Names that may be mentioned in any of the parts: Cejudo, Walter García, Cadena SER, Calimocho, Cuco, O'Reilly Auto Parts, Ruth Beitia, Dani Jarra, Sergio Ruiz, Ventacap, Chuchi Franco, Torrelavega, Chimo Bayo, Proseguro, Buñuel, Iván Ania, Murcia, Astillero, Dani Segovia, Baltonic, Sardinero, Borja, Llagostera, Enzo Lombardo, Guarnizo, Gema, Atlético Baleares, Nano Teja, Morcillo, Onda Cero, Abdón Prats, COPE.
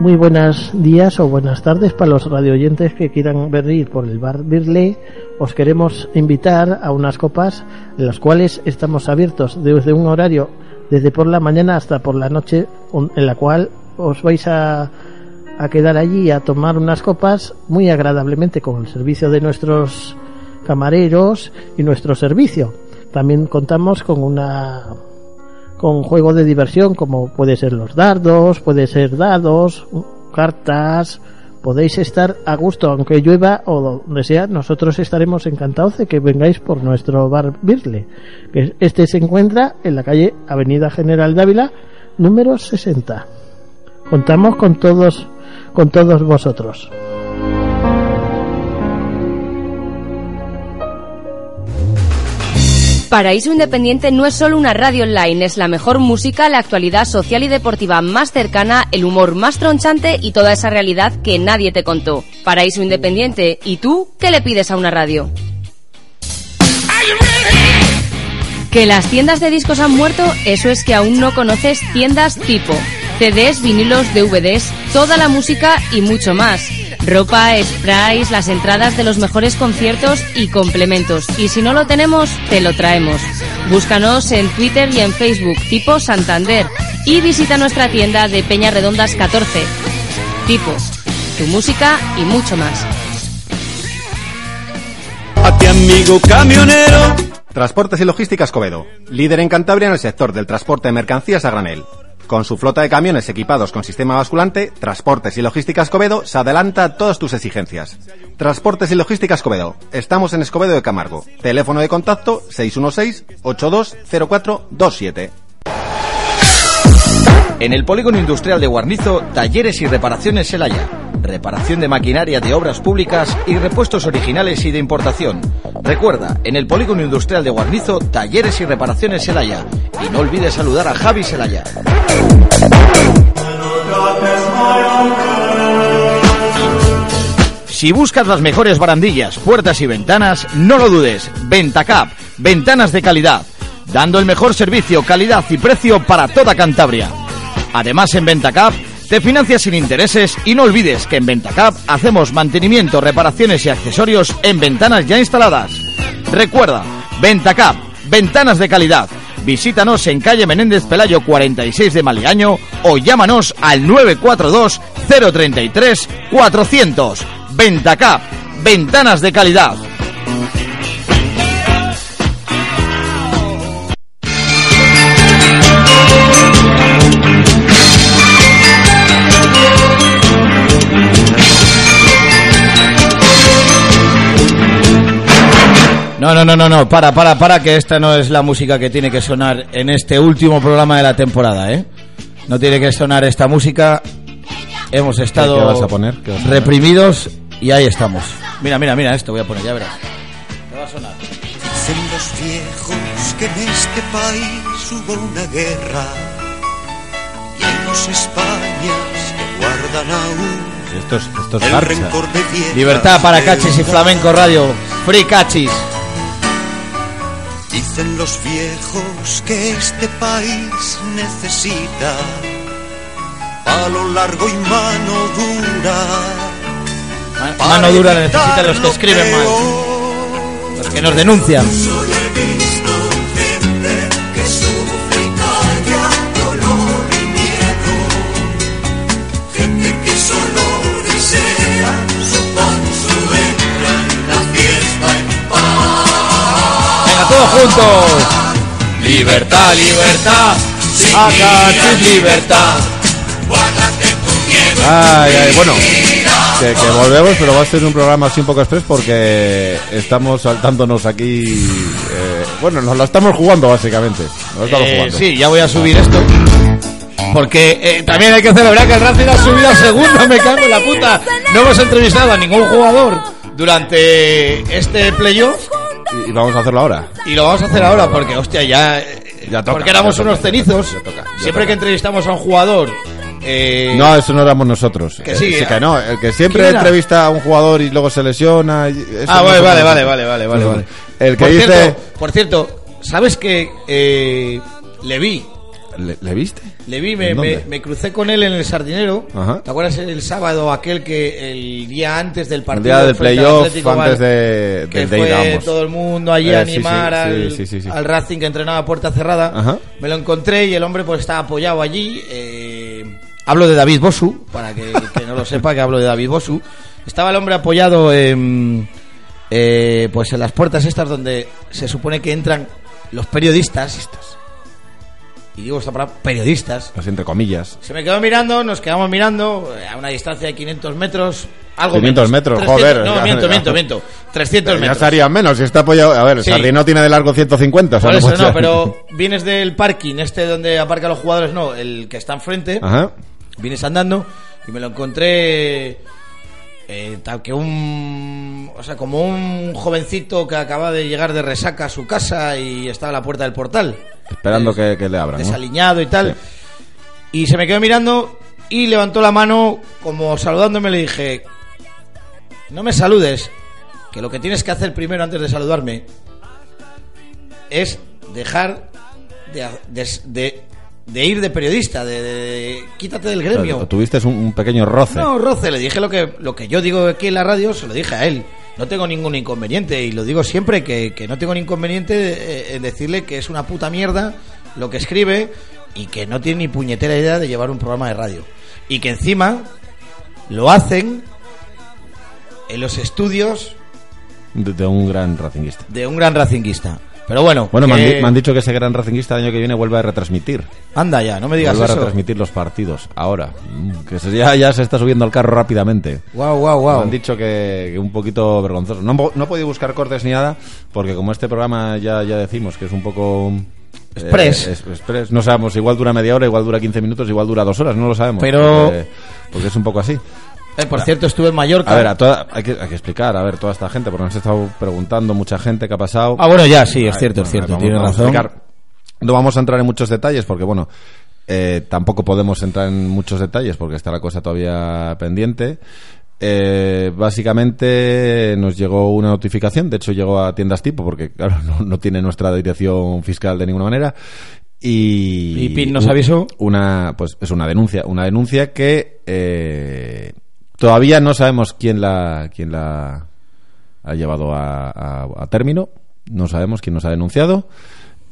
Muy buenos días o buenas tardes para los radioyentes que quieran venir por el bar Birley. Os queremos invitar a unas copas, en las cuales estamos abiertos desde un horario, desde por la mañana hasta por la noche, en la cual os vais a quedar allí a tomar unas copas muy agradablemente con el servicio de nuestros camareros y nuestro servicio. También contamos con con juegos de diversión, como puede ser los dardos, puede ser dados, cartas. Podéis estar a gusto, aunque llueva o donde sea. Nosotros estaremos encantados de que vengáis por nuestro bar Birle, que este se encuentra en la calle Avenida General Dávila, número 60. Contamos con todos vosotros. Paraíso Independiente no es solo una radio online, es la mejor música, la actualidad social y deportiva más cercana, el humor más tronchante y toda esa realidad que nadie te contó. Paraíso Independiente, ¿y tú qué le pides a una radio? Que las tiendas de discos han muerto, eso es que aún no conoces tiendas tipo. CDs, vinilos, DVDs, toda la música y mucho más. Ropa, sprays, las entradas de los mejores conciertos y complementos. Y si no lo tenemos, te lo traemos. Búscanos en Twitter y en Facebook, Tipo Santander. Y visita nuestra tienda de Peñarredondas 14. Tipo, tu música y mucho más. A ti, amigo camionero. Transportes y Logísticas Escobedo. Líder en Cantabria en el sector del transporte de mercancías a granel. Con su flota de camiones equipados con sistema basculante, Transportes y Logística Escobedo se adelanta a todas tus exigencias. Transportes y Logística Escobedo. Estamos en Escobedo de Camargo. Teléfono de contacto 616-820427. En el polígono industrial de Guarnizo, talleres y reparaciones Celaya. Reparación de maquinaria de obras públicas y repuestos originales y de importación. Recuerda, en el polígono industrial de Guarnizo, talleres y reparaciones Celaya. Y no olvides saludar a Javi Celaya. Si buscas las mejores barandillas, puertas y ventanas, no lo dudes. Ventacap, ventanas de calidad. Dando el mejor servicio, calidad y precio para toda Cantabria. Además, en Ventacap te financias sin intereses y no olvides que en Ventacap hacemos mantenimiento, reparaciones y accesorios en ventanas ya instaladas. Recuerda, Ventacap, ventanas de calidad. Visítanos en calle Menéndez Pelayo 46 de Maliaño o llámanos al 942-033-400. Ventacap, ventanas de calidad. No, para, que esta no es la música que tiene que sonar en este último programa de la temporada, ¿eh? No tiene que sonar esta música. Hemos estado reprimidos y ahí estamos. Mira, esto voy a poner, ya verás. Te va a sonar. Dicen los viejos que en este país hubo una guerra y hay dos Españas que guardan aún. Esto es Garza. Libertad para Cachis y Flamenco Radio. Free Cachis. Dicen los viejos que este país necesita palo largo y mano dura. Mano dura necesitan los que escriben mal, los que nos denuncian. Solo he visto gente que sufre carga, dolor y miedo, gente que solo desea su pan, su letra en la fiesta en paz. Todos juntos. Libertad, libertad. Acá es libertad. Guárdate tu miedo. Ay, bueno, que volvemos, pero va a ser un programa así un poco express porque estamos saltándonos aquí. Bueno, nos lo estamos jugando básicamente. Sí, ya voy a subir esto. Porque también hay que celebrar que el Racing ha subido a segunda, me cago en la puta. No hemos entrevistado a ningún jugador. durante este playoff. Y vamos a hacerlo ahora. Y lo vamos a hacer ahora porque, hostia, ya toca. Porque éramos unos cenizos. Ya toca. Siempre que entrevistamos a un jugador. No, eso no éramos nosotros. Que sí, que no, el que siempre entrevista a un jugador y luego se lesiona. Vale. El que dice. Por cierto, ¿sabes que le vi? ¿Le viste? Le vi, me crucé con él en el Sardinero. Ajá. ¿Te acuerdas el sábado aquel que el día antes del partido? El día del playoff, antes de que fue de todo el mundo allí a animar sí. al Racing que entrenaba a puerta cerrada. Ajá. Me lo encontré y el hombre pues estaba apoyado allí. Hablo de David Bosu, para que no lo sepa que hablo de David Bosu. Estaba el hombre apoyado pues en las puertas estas donde se supone que entran los periodistas. Y digo esta palabra, periodistas. Así entre comillas. Se me quedó mirando, nos quedamos mirando a una distancia de 500 metros. Algo 500 metros, 300, joder. No, miento. 300 metros. Ya estaría menos, si está apoyado. A ver, sí. Sardino tiene de largo 150. Por eso no, pero vienes del parking, este donde aparcan los jugadores, no, el que está enfrente. Ajá. Vienes andando y me lo encontré. Tal que como un jovencito que acaba de llegar de resaca a su casa y estaba a la puerta del portal esperando que le abran, desaliñado, ¿no? Y tal, sí. Y se me quedó mirando y levantó la mano como saludándome. Le dije, no me saludes, que lo que tienes que hacer primero antes de saludarme es dejar de ir de periodista, de quítate del gremio. Pero tuviste un pequeño roce. No, roce, le dije lo que yo digo aquí en la radio, se lo dije a él. No tengo ningún inconveniente, y lo digo siempre, que no tengo inconveniente en decirle que es una puta mierda lo que escribe y que no tiene ni puñetera idea de llevar un programa de radio. Y que encima lo hacen en los estudios de un gran racinguista. Pero bueno, me han dicho que ese gran racinguista el año que viene vuelve a retransmitir. Anda ya, no me digas vuelve eso. Vuelve a retransmitir los partidos ahora. Que ya se está subiendo al carro rápidamente. Guau. Me han dicho que un poquito vergonzoso. No he podido buscar cortes ni nada, porque como este programa ya decimos que es un poco... Express. No sabemos, igual dura media hora, igual dura 15 minutos, igual dura 2 horas, no lo sabemos. Pero... Porque es un poco así. Por cierto, estuve en Mallorca. A ver, hay que explicar, toda esta gente, porque nos ha estado preguntando mucha gente qué ha pasado. Es cierto, tiene razón. No vamos a entrar en muchos detalles, porque bueno, tampoco podemos entrar en muchos detalles, porque está la cosa todavía pendiente. Básicamente nos llegó una notificación, de hecho llegó a tiendas Tipo, porque claro, no tiene nuestra dirección fiscal de ninguna manera. Y PIN nos avisó. Pues es una denuncia que... Todavía no sabemos quién la ha llevado a término. No sabemos quién nos ha denunciado.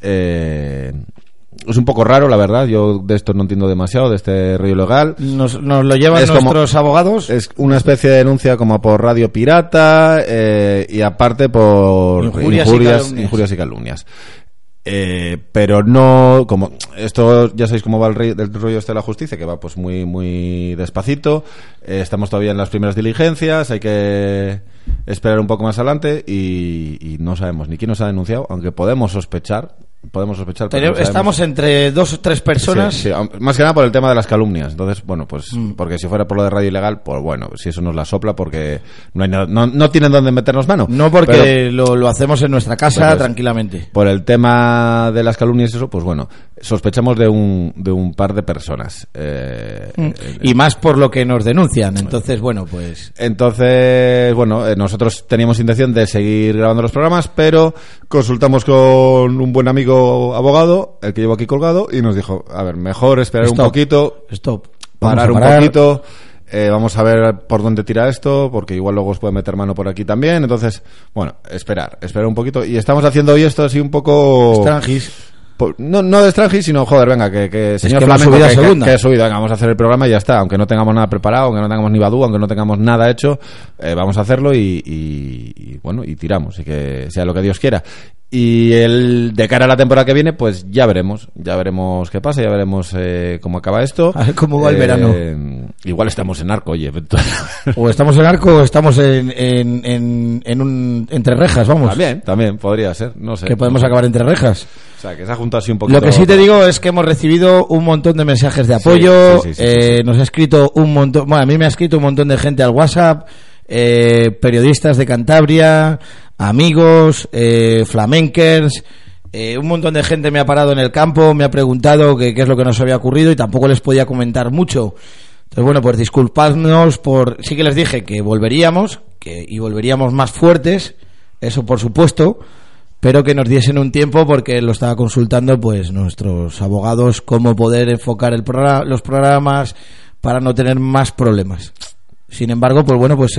Es un poco raro, la verdad. Yo de esto no entiendo demasiado, de este rollo legal. Nos lo llevan nuestros abogados. Es una especie de denuncia como por radio pirata y aparte por injurias y calumnias. Pero no, como esto ya sabéis cómo va el rollo este de la justicia, que va pues muy muy despacito. Estamos todavía en las primeras diligencias, hay que esperar un poco más adelante y no sabemos ni quién nos ha denunciado, aunque podemos sospechar. Pero estamos entre 2 o 3 personas. Sí, más que nada por el tema de las calumnias. Entonces, bueno, pues porque si fuera por lo de radio ilegal, pues bueno, si eso nos la sopla, porque no tienen dónde meternos mano. No, porque lo hacemos en nuestra casa tranquilamente. Por el tema de las calumnias, eso, pues bueno, sospechamos de un par de personas. Y más por lo que nos denuncian. Entonces, bueno, nosotros teníamos intención de seguir grabando los programas, pero consultamos con un buen amigo abogado, el que llevo aquí colgado, y nos dijo, a ver, mejor esperar un poquito, parar un poquito, vamos a ver por dónde tira esto, porque igual luego os puede meter mano por aquí también. Entonces, bueno, esperar un poquito, y estamos haciendo hoy esto así un poco... Estrangis. No de estrangis, sino, joder, venga, que señor Flamenco, que he subido, venga, vamos a hacer el programa y ya está, aunque no tengamos nada preparado, aunque no tengamos ni Badú, aunque no tengamos nada hecho, vamos a hacerlo y tiramos, y que sea lo que Dios quiera. Y de cara a la temporada que viene, pues ya veremos qué pasa, ya veremos cómo acaba esto. A ver cómo va el verano. Igual estamos en arco, oye. O estamos en arco o estamos entre rejas, vamos. También podría ser, no sé. Que podemos acabar entre rejas. O sea, que se ha juntado así un poquito. Lo que sí te digo es que hemos recibido un montón de mensajes de apoyo. Sí. Nos ha escrito un montón, bueno, a mí me ha escrito un montón de gente al WhatsApp. periodistas de Cantabria, amigos, flamenquers, un montón de gente me ha parado en el campo, me ha preguntado qué es lo que nos había ocurrido y tampoco les podía comentar mucho. Entonces, bueno, pues disculpadnos por... Sí que les dije que volveríamos, y volveríamos más fuertes, eso por supuesto, pero que nos diesen un tiempo porque lo estaba consultando pues nuestros abogados cómo poder enfocar los programas para no tener más problemas. Sin embargo, pues bueno, pues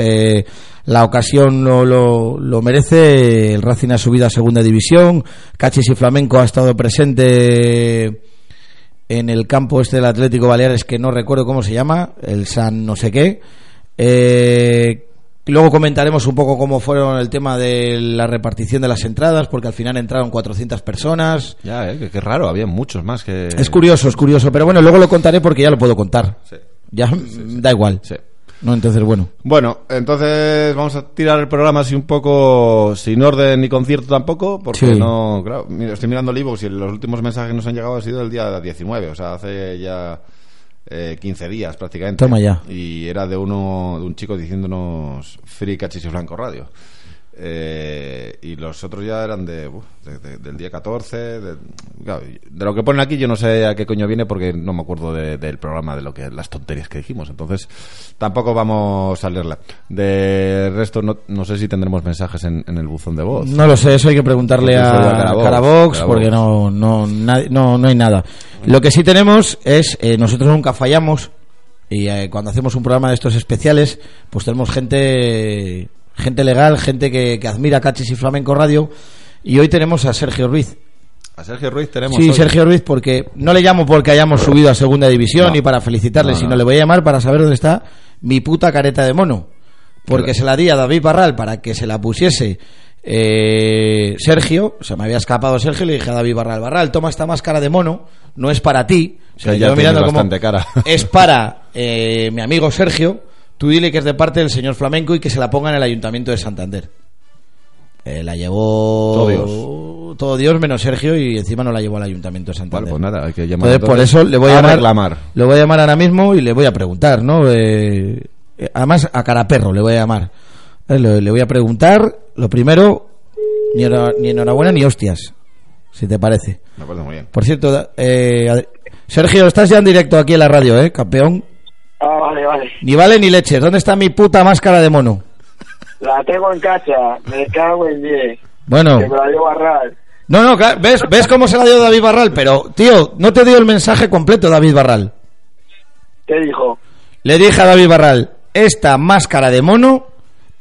la ocasión lo merece. El Racing ha subido a segunda división. Cachis y Flamenco ha estado presente en el campo este del Atlético Baleares, que no recuerdo cómo se llama, el San no sé qué. Luego comentaremos un poco cómo fueron el tema de la repartición de las entradas, porque al final entraron 400 personas. Ya, qué raro, había muchos más que... Es curioso, pero bueno, luego lo contaré porque ya lo puedo contar. Sí. Ya, sí. Da igual. Sí. No, entonces bueno. Bueno, entonces vamos a tirar el programa así un poco sin orden ni concierto tampoco, porque sí. No, claro, mira, estoy mirando el iVoox y los últimos mensajes que nos han llegado ha sido el día 19, o sea, hace ya 15 días prácticamente. Toma ya. Y era de un chico diciéndonos Free Cachis y Blanco Radio. Y los otros ya eran del día 14 de lo que ponen aquí yo no sé a qué coño viene porque no me acuerdo del programa, de lo que las tonterías que dijimos, entonces tampoco vamos a leerla. De resto no sé si tendremos mensajes en el buzón de voz, no lo sé, eso hay que preguntarle a Carabox porque no hay nada. Lo que sí tenemos es nosotros nunca fallamos y cuando hacemos un programa de estos especiales pues tenemos gente legal, gente que admira Cachis y Flamenco Radio. Y hoy tenemos a Sergio Ruiz. A Sergio Ruiz tenemos. Sí, hoy. Sergio Ruiz, porque no le llamo porque hayamos subido a segunda división ni para felicitarle, sino le voy a llamar para saber dónde está mi puta careta de mono. Porque se la di a David Barral para que se la pusiese Sergio. Se me había escapado Sergio y le dije a David Barral, toma esta máscara de mono, no es para ti. O sea, yo mirando como cara. Es para mi amigo Sergio. Tú dile que es de parte del señor Flamenco y que se la ponga en el Ayuntamiento de Santander. La llevó todo Dios menos Sergio y encima no la llevó al Ayuntamiento de Santander. Bueno, pues nada, hay que llamar. Entonces, por eso le voy a llamar. Reclamar. Le voy a llamar ahora mismo y le voy a preguntar, ¿no? Además a Caraperro le voy a llamar. Le voy a preguntar. Lo primero, ni enhorabuena ni hostias, si te parece. Me parece muy bien. Por cierto, Sergio, estás ya en directo aquí en la radio, campeón. Ah, vale. Ni vale ni leches. ¿Dónde está mi puta máscara de mono? La tengo en casa. Me cago en 10. Bueno. Que me la dio Barral. No, claro, ¿ves cómo se la dio David Barral? Pero, tío, no te dio el mensaje completo, David Barral. ¿Qué dijo? Le dije a David Barral, esta máscara de mono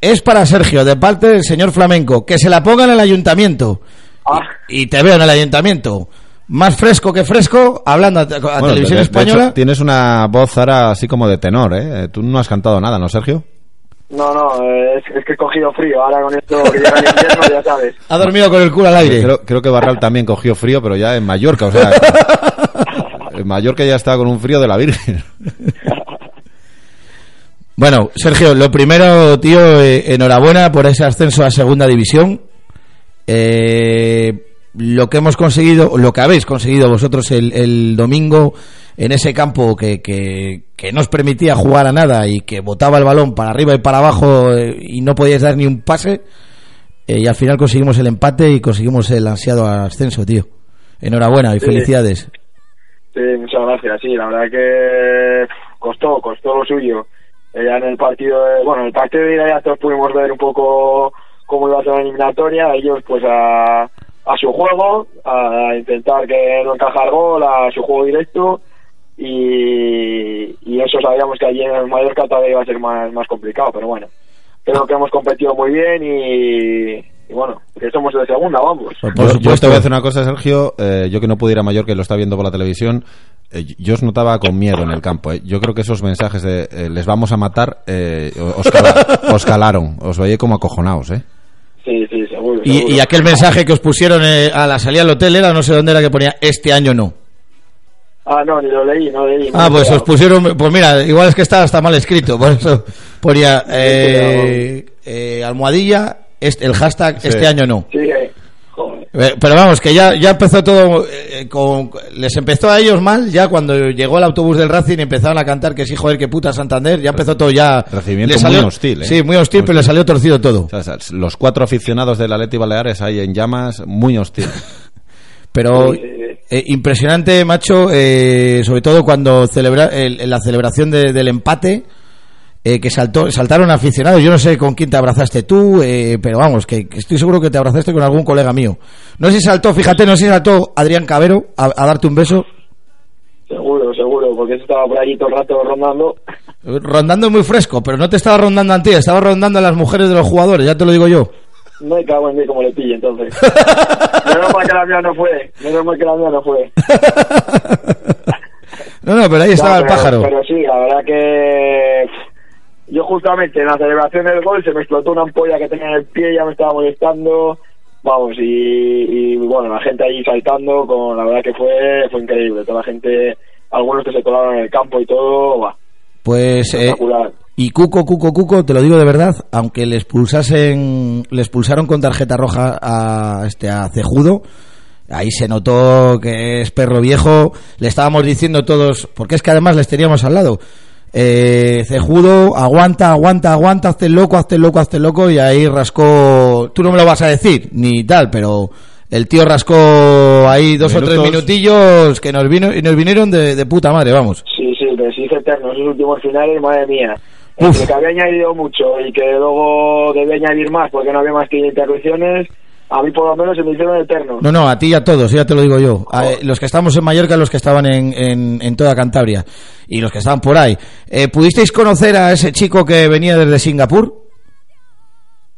es para Sergio, de parte del señor Flamenco. Que se la ponga en el ayuntamiento. Ah. Y te veo en el ayuntamiento. Más fresco que fresco, hablando a televisión española. Hecho, tienes una voz ahora así como de tenor, ¿eh? Tú no has cantado nada, ¿no, Sergio? No, es que he cogido frío. Ahora con esto que llega el invierno, ya sabes. Ha dormido con el culo al aire. Creo que Barral también cogió frío, pero ya en Mallorca, o sea... en Mallorca ya estaba con un frío de la Virgen. Bueno, Sergio, lo primero, tío, enhorabuena por ese ascenso a segunda división. Lo que hemos conseguido, lo que habéis conseguido vosotros el domingo en ese campo que no os permitía jugar a nada y que botaba el balón para arriba y para abajo y no podíais dar ni un pase, y al final conseguimos el empate y conseguimos el ansiado ascenso, tío. Enhorabuena y felicidades. Sí, muchas gracias. Sí, la verdad que costó lo suyo. Ya en el partido de ida ya todos pudimos ver un poco cómo iba a ser la eliminatoria. Ellos pues a su juego, a intentar que no encajar gol, a su juego directo, y eso sabíamos que allí en Mallorca todavía iba a ser más complicado, pero bueno, creo que hemos competido muy bien y bueno, que somos de segunda, vamos. Por supuesto, voy a hacer una cosa, Sergio, yo que no pude ir a Mallorca y lo está viendo por la televisión, yo os notaba con miedo en el campo, Yo creo que esos mensajes de les vamos a matar, os calaron, os veía como acojonados, Sí, seguro. Y aquel mensaje que os pusieron a la salida del hotel era, no sé dónde era, que ponía este año no. Ah, no, ni lo leí, no leí. Ah, pues os pusieron, pues mira, igual es que estaba hasta mal escrito, por eso ponía almohadilla, el hashtag este año no. Sí, joder. Pero vamos, que ya empezó todo les empezó a ellos mal. Ya cuando llegó el autobús del Racing empezaron a cantar que sí, joder, que puta Santander. Ya empezó todo ya. Recibimiento salió, muy hostil, ¿eh? Sí, muy hostil, pero le salió torcido todo. O sea, los 4 aficionados del Athletic Baleares ahí en llamas, muy hostil. Pero impresionante, macho, sobre todo cuando la celebración del empate, que saltaron aficionados. Yo no sé con quién te abrazaste tú, pero vamos, que estoy seguro que te abrazaste con algún colega mío. No sé si saltó, fíjate, Adrián Cabero a darte un beso. Seguro, porque eso estaba por allí todo el rato rondando. Rondando muy fresco, pero no te estaba rondando a ti, estaba rondando a las mujeres de los jugadores, ya te lo digo yo. No me cago en mí como le pille, entonces. Menos mal que la mía no fue. No, pero ahí estaba el pájaro. Pero sí, la verdad que... Yo justamente en la celebración del gol se me explotó una ampolla que tenía en el pie, ya me estaba molestando. Vamos, y bueno, la gente allí saltando, la verdad que fue increíble. Toda la gente, algunos que se colaron en el campo y todo, va. Pues... Y Cuco, te lo digo de verdad, aunque le expulsaron con tarjeta roja a Cejudo, ahí se notó que es perro viejo. Le estábamos diciendo todos, porque es que además les teníamos al lado, Cejudo, aguanta, hazte loco, y ahí rascó. Tú no me lo vas a decir, ni tal, pero el tío rascó ahí 2 o 3 minutillos que nos vinieron de puta madre, vamos. Sí, pero sí, eterno, esos últimos finales, madre mía. Uf. Que había añadido mucho y que luego debía añadir más porque no había más que interrupciones. A mí por lo menos se me hicieron eternos. No, a ti y a todos, ya te lo digo yo. Los que estamos en Mallorca, los que estaban en toda Cantabria y los que estaban por ahí. ¿Pudisteis conocer a ese chico que venía desde Singapur?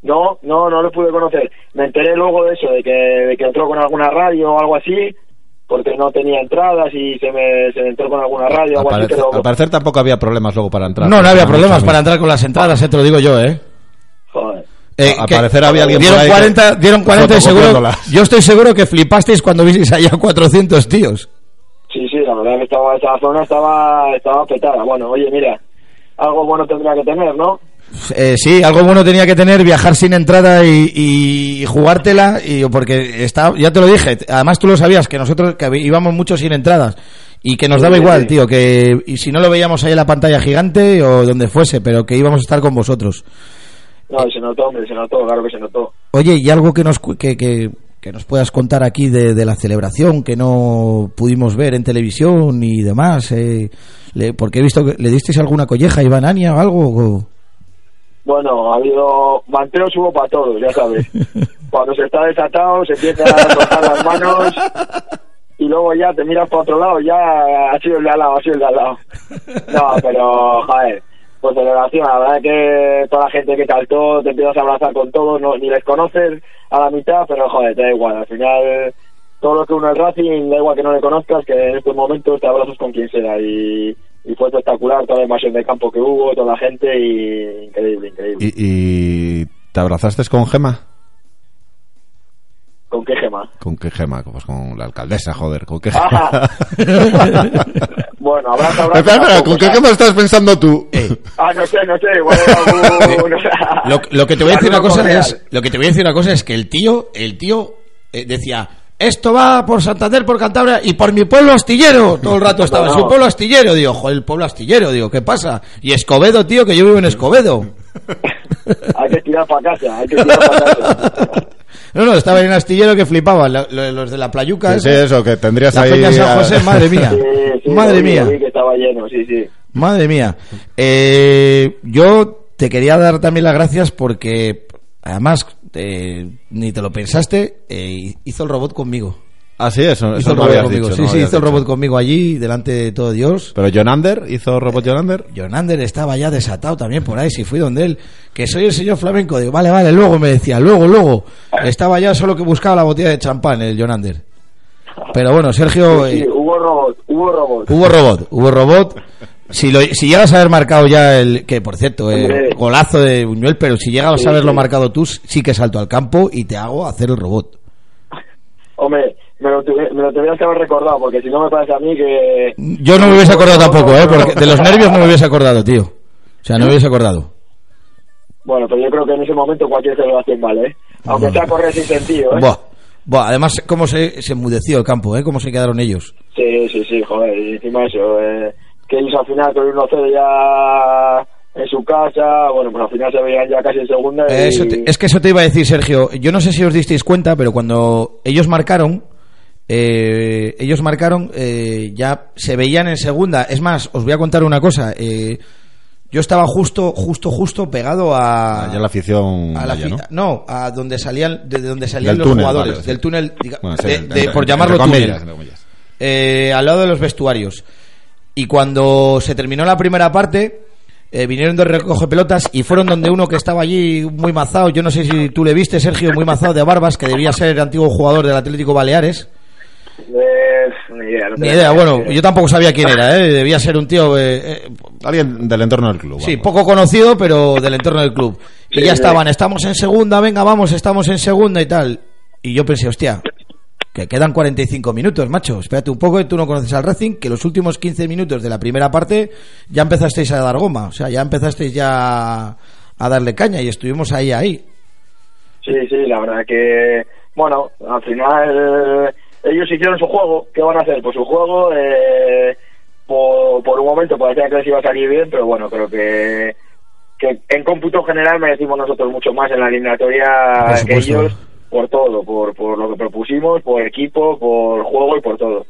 No lo pude conocer. Me enteré luego de eso, de que entró con alguna radio o algo así, porque no tenía entradas y se me entró con alguna radio. Al parecer tampoco había problemas luego para entrar. No había problemas para entrar con las entradas, te lo digo yo, ¿eh? Joder. Al parecer había alguien dieron por ahí 40, dieron 40 y seguro. Yo estoy seguro que flipasteis cuando visteis allá 400 tíos. Sí, la verdad que esa zona estaba petada. Bueno, oye, mira, algo bueno tendría que tener, ¿no? Sí, algo bueno tenía que tener viajar sin entrada y jugártela, y porque ya te lo dije, además tú lo sabías que nosotros que íbamos mucho sin entradas y que nos daba igual, tío, que y si no lo veíamos ahí en la pantalla gigante o donde fuese, pero que íbamos a estar con vosotros. No, se notó, hombre, claro que se notó. Oye, y algo que nos puedas contar aquí de la celebración que no pudimos ver en televisión y demás, porque he visto que le disteis alguna colleja a Iván Ania o algo. Bueno, ha habido manteos, hubo para todos, ya sabes. Cuando se está desatado, se empieza a tocar las manos y luego ya te miras para otro lado, ya ha sido el de al lado. No, pero, joder, pues celebración, la verdad es que toda la gente que saltó, te empiezas a abrazar con todos, no, ni les conoces a la mitad, pero, joder, te da igual, al final, todo lo que uno es Racing, da igual que no le conozcas, que en estos momentos te abrazas con quien sea y fue espectacular toda la invasión de campo que hubo, toda la gente, y increíble. ¿Y te abrazaste con Gema? ¿Con qué Gema? Pues con la alcaldesa, joder, ¿con qué Gema? Bueno, abrazo. Espera, ¿con qué Gema estás pensando tú? No sé, igual lo que te voy a decir una cosa es, que el tío decía: esto va por Santander, por Cantabria y por mi pueblo Astillero. Todo el rato estaba su pueblo Astillero. Digo, joder, el pueblo Astillero. Digo, ¿qué pasa? Y Escobedo, tío, que yo vivo en Escobedo. Hay que tirar para casa. No, estaba en Astillero que flipaba. Los de la playuca. Sí, eso, que tendrías la ahí... Peña San José, madre mía. Sí, madre mía. Sí, que estaba lleno, sí. Madre mía. Yo te quería dar también las gracias porque... Además, ni te lo pensaste, hizo el robot conmigo. Ah, sí, eso no habías dicho. Sí, hizo el robot conmigo allí, delante de todo Dios. Pero Jonander, ¿hizo robot Jonander? Jonander estaba ya desatado también por ahí, si fui donde él, que soy el señor flamenco. Digo, vale, luego me decía, luego. Estaba ya solo que buscaba la botella de champán el Jonander. Pero bueno, Sergio... Sí, hubo robot. Si llegas a haber marcado ya el... Que, por cierto, golazo de Buñuel, pero si llegas a haberlo marcado tú, sí que salto al campo y te hago hacer el robot. Hombre, me lo tendrías que haber recordado, porque si no me parece a mí que... Yo no me hubiese acordado tampoco, porque de los nervios no me hubiese acordado, tío. O sea, no me hubiese acordado. Bueno, pero yo creo que en ese momento cualquier celebración vale, aunque sea correr sin sentido, Buah. Bueno, además, cómo se enmudeció el campo, ¿eh? Cómo se quedaron ellos. Sí, joder, y encima eso, que ellos al final con el 1-0 ya en su casa, bueno, pues al final se veían ya casi en segunda. Y... es que eso te iba a decir, Sergio. Yo no sé si os disteis cuenta, pero cuando ellos marcaron, ya se veían en segunda. Es más, os voy a contar una cosa. Yo estaba justo pegado a... Ya la afición... A la allá, ¿no? A donde salían, desde donde salían los túnel, jugadores, vale, del túnel, digamos, bueno, por llamarlo túnel, al lado de los vestuarios. Y cuando se terminó la primera parte, vinieron de recoge pelotas y fueron donde uno que estaba allí muy mazado, yo no sé si tú le viste, Sergio, muy mazado de barbas, que debía ser el antiguo jugador del Atlético Baleares. Ni idea. Bueno, yo tampoco sabía quién era, ¿eh? Debía ser un tío, alguien del entorno del club, vamos. Sí, poco conocido, pero del entorno del club. Y sí, ya estaban, estamos en segunda, venga, vamos, estamos en segunda y tal. Y yo pensé, hostia, que quedan 45 minutos, macho, espérate un poco, tú no conoces al Racing, que los últimos 15 minutos de la primera parte ya empezasteis a dar goma, o sea, ya empezasteis ya a darle caña y estuvimos ahí. Sí, la verdad que, bueno, al final... Ellos hicieron su juego. ¿Qué van a hacer? Pues su juego, por un momento parecía que les iba a salir bien, pero bueno, creo que en cómputo general merecimos nosotros mucho más en la eliminatoria que ellos, por todo, por lo que propusimos, por equipo, por juego y por todo.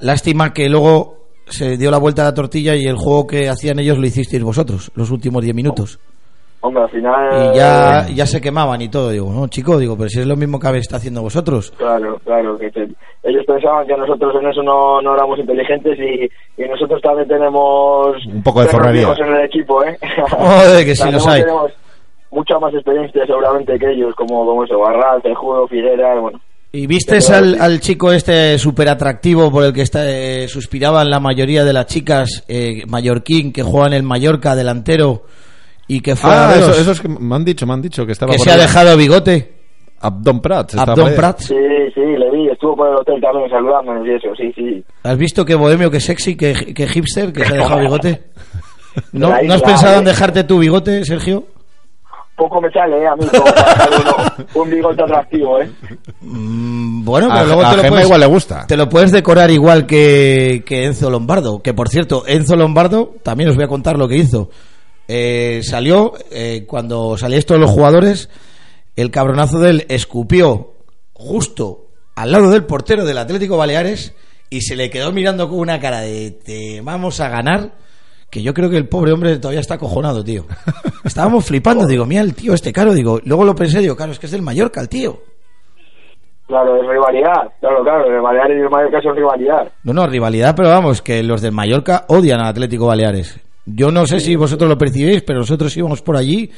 Lástima que luego se dio la vuelta a la tortilla y el juego que hacían ellos lo hicisteis vosotros, los últimos 10 minutos. Hombre, al final... Y ya se quemaban y todo, digo, no, chico, digo, pero si es lo mismo que habéis estado haciendo vosotros. Claro, que ellos pensaban que nosotros en eso no éramos inteligentes y nosotros también tenemos... Un poco de forrería en el equipo, ¿eh? Joder, que sí los hay. Tenemos mucha más experiencia seguramente que ellos, como eso, Barral, Cejudo, Figuera, bueno... ¿Y vistes al chico este súper atractivo por el que suspiraban la mayoría de las chicas, mallorquín, que juega en el Mallorca, delantero... Y que fue eso es que me han dicho que estaba... Que se ha dejado bigote. Abdón Prats. Sí, le vi, estuvo por el hotel también saludándonos y eso, sí. ¿Has visto qué bohemio, qué sexy, qué hipster, que se ha dejado bigote? ¿No has pensado en dejarte tu bigote, Sergio? Poco me sale, a mí un bigote atractivo, ¿eh? Bueno, pero luego te lo puedes... igual le gusta. Te lo puedes decorar igual que Enzo Lombardo, que por cierto, Enzo Lombardo, también os voy a contar lo que hizo. Salió, cuando salíais todos los jugadores, el cabronazo de él escupió justo al lado del portero del Atlético Baleares y se le quedó mirando con una cara de te vamos a ganar, que yo creo que el pobre hombre todavía está acojonado, tío. Estábamos flipando, digo, mira el tío este, caro, digo, luego lo pensé, digo, claro, es que es del Mallorca el tío. Claro, es rivalidad, claro, el Baleares y el Mallorca son rivalidad. No, rivalidad, pero vamos, que los del Mallorca odian al Atlético Baleares. Yo no sé si vosotros lo percibéis, pero nosotros íbamos por allí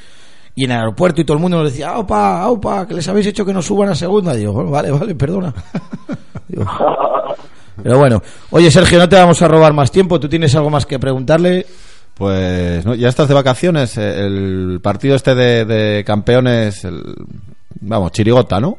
y en el aeropuerto y todo el mundo nos decía ¡Aupa! Que les habéis hecho que nos suban a segunda. Digo, bueno, vale, perdona. Digo, pero bueno. Oye, Sergio, no te vamos a robar más tiempo. ¿Tú tienes algo más que preguntarle? Pues no, ya estás de vacaciones. El partido este de campeones, chirigota, ¿no?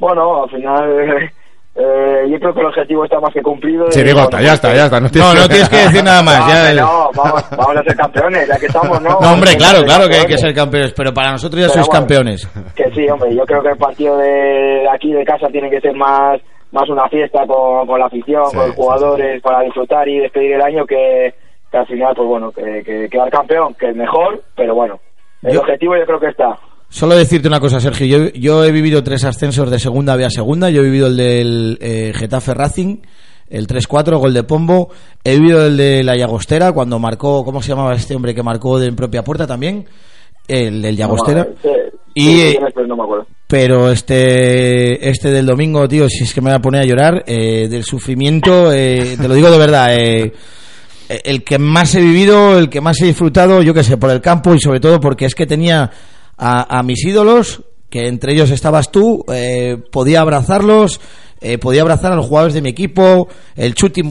Bueno, al final... yo creo que el objetivo está más que cumplido. Chirigota, ya está. No tienes que decir nada más. Vamos a ser campeones, ya que estamos, ¿no? No, hombre, claro que hay que ser campeones, pero para nosotros ya sois campeones. Que sí, hombre, yo creo que el partido de aquí de casa tiene que ser más una fiesta con la afición, con los jugadores, para disfrutar y despedir el año que al final, pues bueno, que quedar campeón, que es mejor, pero bueno, el objetivo yo creo que está. Solo decirte una cosa, Sergio, yo he vivido 3 ascensos de segunda B a segunda, yo he vivido el del Getafe Racing, el 3-4, gol de Pombo, he vivido el de la Llagostera, cuando marcó, ¿cómo se llamaba este hombre que marcó de propia puerta también? El del Llagostera. Pero este del domingo, tío, si es que me voy a poner a llorar, del sufrimiento, te lo digo de verdad, el que más he vivido, el que más he disfrutado, yo qué sé, por el campo y sobre todo porque es que tenía... A mis ídolos, que entre ellos estabas tú, podía abrazarlos, podía abrazar a los jugadores de mi equipo, el Chuti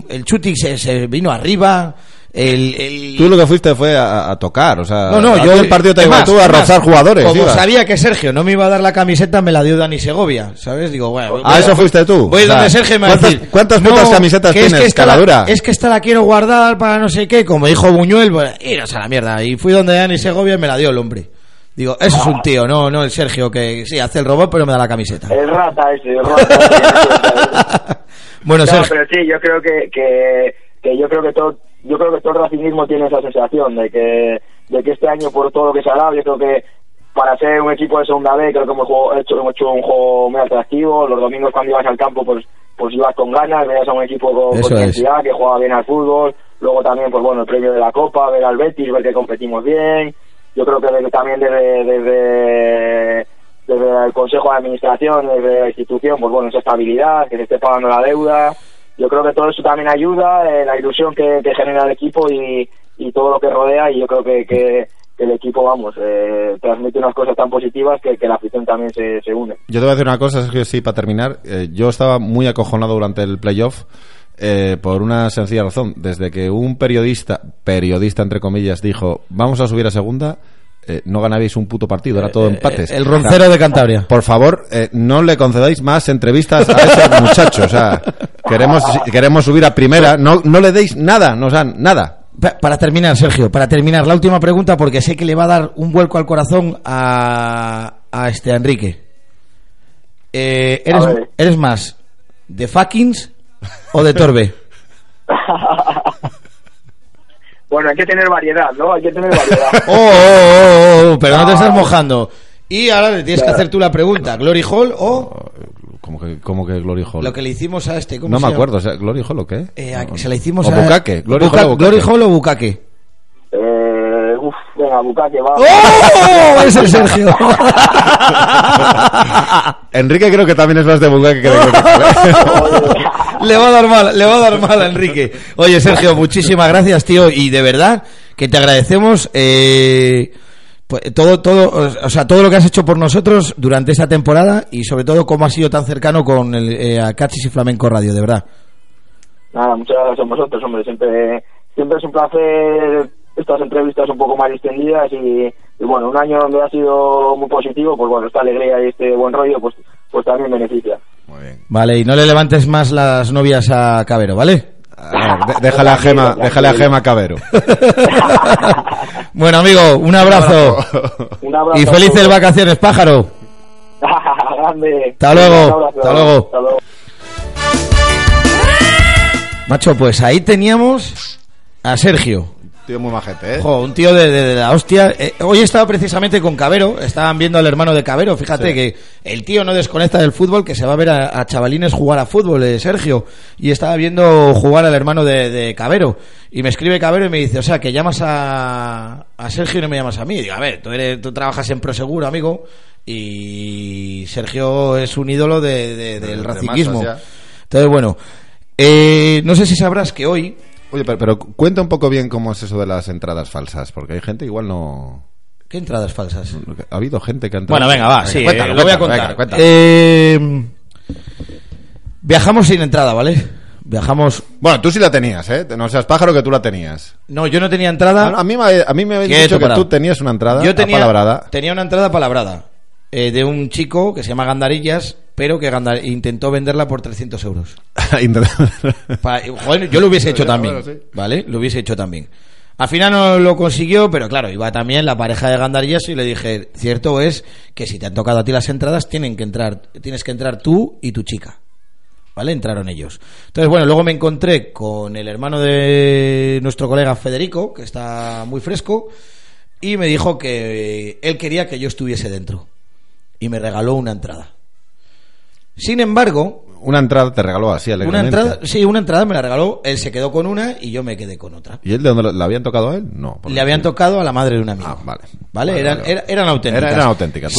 se vino arriba, tú lo que fuiste fue a tocar, o sea, yo el partido te iba tú a rozar jugadores. Como sabía que Sergio no me iba a dar la camiseta, me la dio Dani Segovia, ¿sabes? Digo, bueno, eso fuiste tú. Voy donde Sergio me va a decir, ¿cuántas putas camisetas tienes, caladura? Es que esta la quiero guardar para no sé qué, como dijo Buñuel, bueno, iros a la mierda, y fui donde Dani Segovia y me la dio el hombre. Digo, eso es un tío, no el Sergio que sí, hace el robot pero me da la camiseta. El rata ese, el rata. Bueno, no, Sergio, pero sí, yo creo que yo creo que todo el racismo tiene esa sensación de que este año, por todo lo que se ha dado, yo creo que para ser un equipo de segunda B, creo que hemos hecho un juego muy atractivo. Los domingos cuando ibas al campo, pues ibas con ganas, veías a un equipo con intensidad, que juega bien al fútbol. Luego también, pues bueno, el premio de la Copa, ver al Betis, ver que competimos bien. Yo creo que también desde el Consejo de Administración, desde la institución, pues bueno, esa estabilidad, que se esté pagando la deuda. Yo creo que todo eso también ayuda, la ilusión que genera el equipo y todo lo que rodea, y yo creo que el equipo, transmite unas cosas tan positivas que la afición también se une. Yo te voy a decir una cosa, Sergio, sí, para terminar. Yo estaba muy acojonado durante el playoff por una sencilla razón. Desde que un periodista entre comillas, dijo, vamos a subir a segunda, no ganabais un puto partido, era todo empates. El roncero de Cantabria. Por favor, no le concedáis más entrevistas a ese muchacho. O sea, queremos subir a primera, no le deis nada, no os dan nada. Para terminar, Sergio, la última pregunta, porque sé que le va a dar un vuelco al corazón a Enrique. ¿Eres más de Fuckings o de Torbe? Bueno, hay que tener variedad, ¿no? Pero no te estás mojando. Y ahora le tienes que hacer tú la pregunta, ¿Glory Hall o...? ¿Cómo que Glory Hall? Lo que le hicimos a este... ¿Cómo se llama? No me acuerdo, o sea, ¿Glory Hall o qué? Se la hicimos a... Bukake. ¿Glory Hall o Bukake? Venga, Bukake, va. ¡Oh! Es el Sergio. Enrique creo que también es más de Bukake que de Glory Hall. Le va a dar mal a Enrique. Oye, Sergio, muchísimas gracias, tío. Y de verdad que te agradecemos... todo lo que has hecho por nosotros durante esta temporada, y sobre todo cómo has sido tan cercano con el Cachis y Flamenco Radio, de verdad. Nada, muchas gracias a vosotros, hombre, siempre es un placer estas entrevistas un poco más extendidas y bueno, un año donde ha sido muy positivo, pues bueno, esta alegría y este buen rollo pues también beneficia. Muy bien. Vale, y no le levantes más las novias a Cabero, ¿vale? Déjale a Gema Cabero. Bueno, amigo, un abrazo. Y felices vacaciones, pájaro. Hasta luego. Macho, pues ahí teníamos a Sergio. Tío muy majete, ¿eh? Ojo, un tío de la hostia. Hoy estaba precisamente con Cabero, estaban viendo al hermano de Cabero, fíjate sí. Que el tío no desconecta del fútbol, que se va a ver a chavalines jugar a fútbol, Sergio, y estaba viendo jugar al hermano de Cabero, y me escribe Cabero y me dice, o sea, que llamas a Sergio y no me llamas a mí. Digo, a ver, tú trabajas en Proseguro, amigo, y Sergio es un ídolo del racinguismo. Entonces, bueno, no sé si sabrás que hoy... Oye, pero cuenta un poco bien cómo es eso de las entradas falsas, porque hay gente igual no... ¿Qué entradas falsas? Ha habido gente que ha entrado... Bueno, venga, va, venga, sí, lo voy a contar. Venga, viajamos sin entrada, ¿vale? Viajamos... Bueno, tú sí la tenías, ¿eh? No seas pájaro, que tú la tenías. No, yo no tenía entrada... No, a mí me habéis dicho que tú tenías una entrada apalabrada. Tenía una entrada apalabrada de un chico que se llama Gandarillas... pero que intentó venderla por 300 euros. Joder, yo lo hubiese hecho también, ¿vale? Al final no lo consiguió, pero claro, iba también la pareja de Gandarillas y le dije, cierto es que si te han tocado a ti las entradas, tienes que entrar tú y tu chica, ¿vale? Entraron ellos. Entonces, bueno, luego me encontré con el hermano de nuestro colega Federico, que está muy fresco, y me dijo que él quería que yo estuviese dentro. Y me regaló una entrada. Sin embargo... Una entrada te regaló así alegremente. Una entrada me la regaló. Él se quedó con una y yo me quedé con otra. ¿Y él de dónde la habían tocado a él? No. Le habían tocado a la madre de un amigo. Ah, vale. Vale, eran auténticas. Eran auténticas.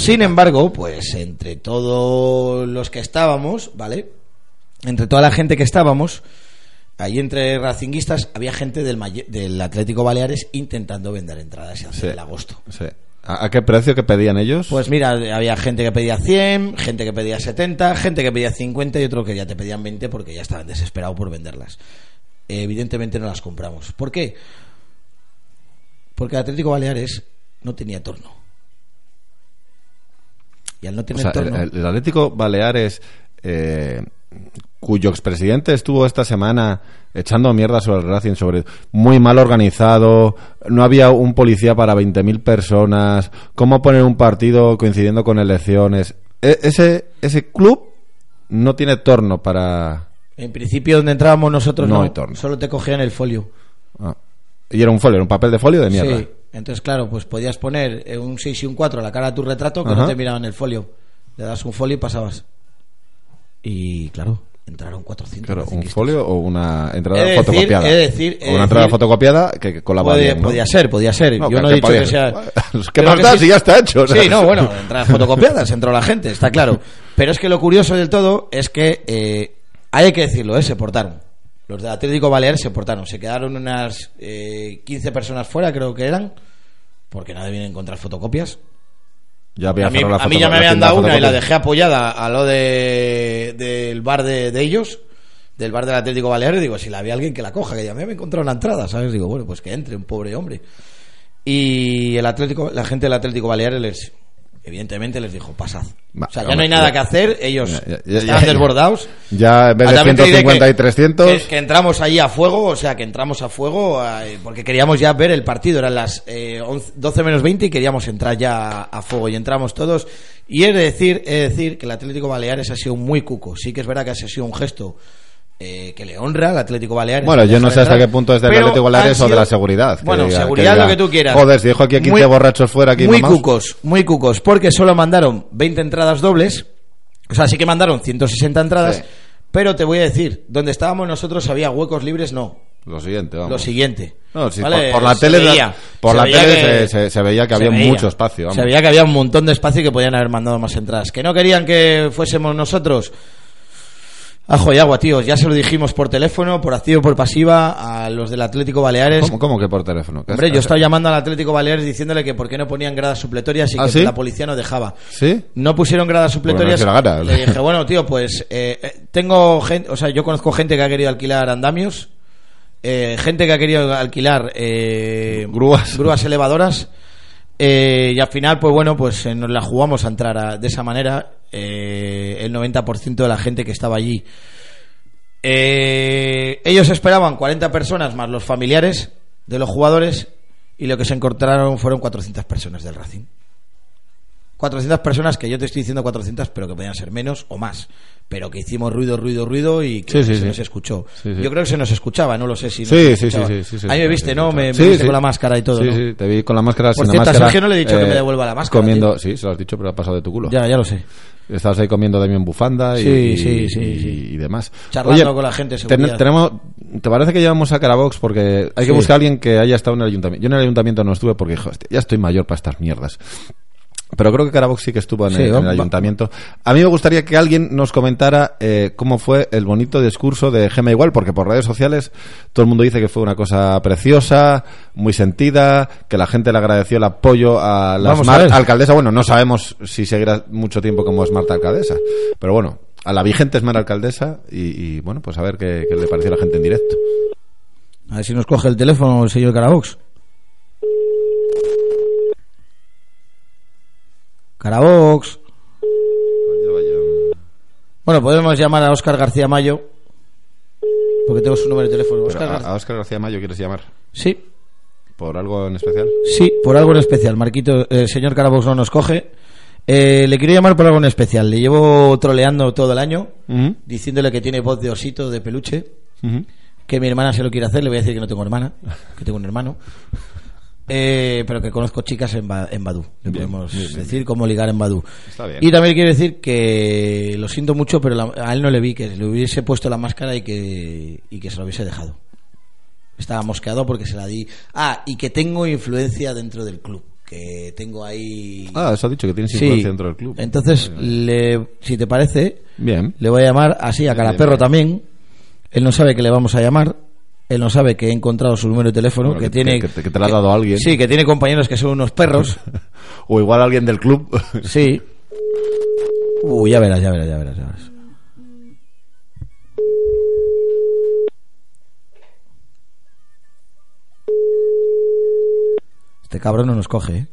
Sin embargo, pues entre todos los que estábamos, ¿vale? Entre toda la gente que estábamos, ahí entre racinguistas, había gente del Atlético Baleares intentando vender entradas hace el agosto. Sí. ¿A qué precio que pedían ellos? Pues mira, había gente que pedía 100, gente que pedía 70, gente que pedía 50 y otro que ya te pedían 20 porque ya estaban desesperados por venderlas. Evidentemente no las compramos. ¿Por qué? Porque Atlético Baleares no tenía torno. Y al no tener torno... El Atlético Baleares... cuyo expresidente estuvo esta semana echando mierda sobre el Racing, sobre muy mal organizado, no había un policía para 20.000 personas, cómo poner un partido coincidiendo con elecciones. Ese club no tiene torno para... En principio, donde entrábamos nosotros no hay torno. Solo te cogían el folio. Ah. Y era un folio, era un papel de folio de mierda. Sí, entonces claro, pues podías poner un 6 y un 4 a la cara de tu retrato que no te miraban el folio. Le das un folio y pasabas. Y claro... Entraron 400. Claro, un folio o una entrada fotocopiada. Una entrada fotocopiada que colaboraba. ¿No? Podía ser. No, yo no he dicho que sea. ¿Qué más da si ya está hecho? O sea. Sí, no, bueno, entradas fotocopiadas, entró la gente, está claro. Pero es que lo curioso del todo es que, hay que decirlo, se portaron. Los de Atlético Baleares se portaron. Se quedaron unas 15 personas fuera, creo que eran, porque nadie viene a encontrar fotocopias. A mí ya me habían dado una y la dejé apoyada a lo del bar de ellos, del bar del Atlético Baleares. Digo, si la había alguien que la coja, que ya me había encontrado una entrada, ¿sabes? Digo, bueno, pues que entre un pobre hombre. Y la gente del Atlético Baleares evidentemente les dijo, pasad. O sea, ya no hay nada que hacer, ellos estaban desbordados. Ya en vez de 150 y 300... Que entramos allí a fuego, porque queríamos ya ver el partido, eran las 12 menos 20 y queríamos entrar ya a fuego y entramos todos. Y he de decir que el Atlético Baleares ha sido muy cuco, sí que es verdad que ha sido un gesto que le honra al Atlético Baleares. Bueno, yo no sé hasta qué punto es del Atlético Baleares o de la seguridad. Bueno, seguridad lo que tú quieras. Joder, si dejo aquí a 15 borrachos fuera aquí. Muy cucos, porque solo mandaron 20 entradas dobles. O sea, sí que mandaron 160 entradas, sí. Pero te voy a decir, donde estábamos nosotros había huecos libres, no. Lo siguiente. No, sí, ¿vale? Por la tele se veía que había mucho espacio. Vamos. Se veía que había un montón de espacio y que podían haber mandado más entradas. Que no querían que fuésemos nosotros. Ajo y agua, tíos, ya se lo dijimos por teléfono, por activo, por pasiva, a los del Atlético Baleares. ¿Cómo que por teléfono? Hombre, yo estaba llamando al Atlético Baleares diciéndole que por qué no ponían gradas supletorias y que la policía no dejaba. ¿Sí? No pusieron gradas supletorias. No le dije, bueno, tío, pues tengo gente, o sea, yo conozco gente que ha querido alquilar andamios, gente que ha querido alquilar grúas elevadoras, y al final, pues bueno, pues nos la jugamos a entrar de esa manera. El 90% de la gente que estaba allí, ellos esperaban 40 personas más los familiares de los jugadores, y lo que se encontraron fueron 400 personas del Racing. 400 personas que yo te estoy diciendo 400, pero que podían ser menos o más, pero que hicimos ruido y que nos escuchó. Sí. Yo creo que se nos escuchaba, no lo sé si sí. Ahí me viste, ¿no? Me viste con la máscara y todo, ¿no? Sí, te vi con la máscara. Por cierto, a Sergio no le he dicho que me devuelva la máscara. Comiendo, tío. Sí, se lo has dicho, pero ha pasado de tu culo. Ya lo sé. Estabas ahí comiendo de mí en bufanda y demás. Charlando. Oye, con la gente. ¿Te parece que llevamos a Carabox? Porque hay que buscar a alguien que haya estado en el ayuntamiento. Yo en el ayuntamiento no estuve porque, hostia, ya estoy mayor para estas mierdas. Pero creo que Carabox sí que estuvo en el ayuntamiento. A mí me gustaría que alguien nos comentara cómo fue el bonito discurso de Gema igual, porque por redes sociales todo el mundo dice que fue una cosa preciosa, muy sentida, que la gente le agradeció el apoyo a la Smart Alcaldesa. Bueno, no sabemos si seguirá mucho tiempo como Smart Alcaldesa, pero bueno, a la vigente Smart Alcaldesa y bueno, pues a ver qué le pareció a la gente en directo. A ver si nos coge el teléfono el señor Carabox. Carabox. Vaya. Bueno, podemos llamar a Óscar García Mayo, porque tengo su número de teléfono. ¿A Óscar García Mayo quieres llamar? Sí. ¿Por algo en especial? Sí, por algo en especial. Marquito, el señor Carabox no nos coge. Le quiero llamar por algo en especial. Le llevo troleando todo el año, diciéndole que tiene voz de osito, de peluche, que mi hermana se lo quiere hacer. Le voy a decir que no tengo hermana, que tengo un hermano. Pero que conozco chicas en Badoo. Le podemos decir cómo ligar en Badoo. Está bien. Y también quiero decir que lo siento mucho, pero a él no le vi, que le hubiese puesto la máscara y que se lo hubiese dejado. Estaba mosqueado porque se la di. Y que tengo influencia dentro del club, que tengo ahí. Eso ha dicho que tienes influencia dentro del club. Entonces, si te parece, bien, le voy a llamar así a Caraperro también. Él no sabe que le vamos a llamar. Él no sabe que he encontrado su número de teléfono, bueno, que te lo ha dado alguien. Sí, que tiene compañeros que son unos perros. O igual alguien del club. Sí. Ya verás. Este cabrón no nos coge, ¿eh?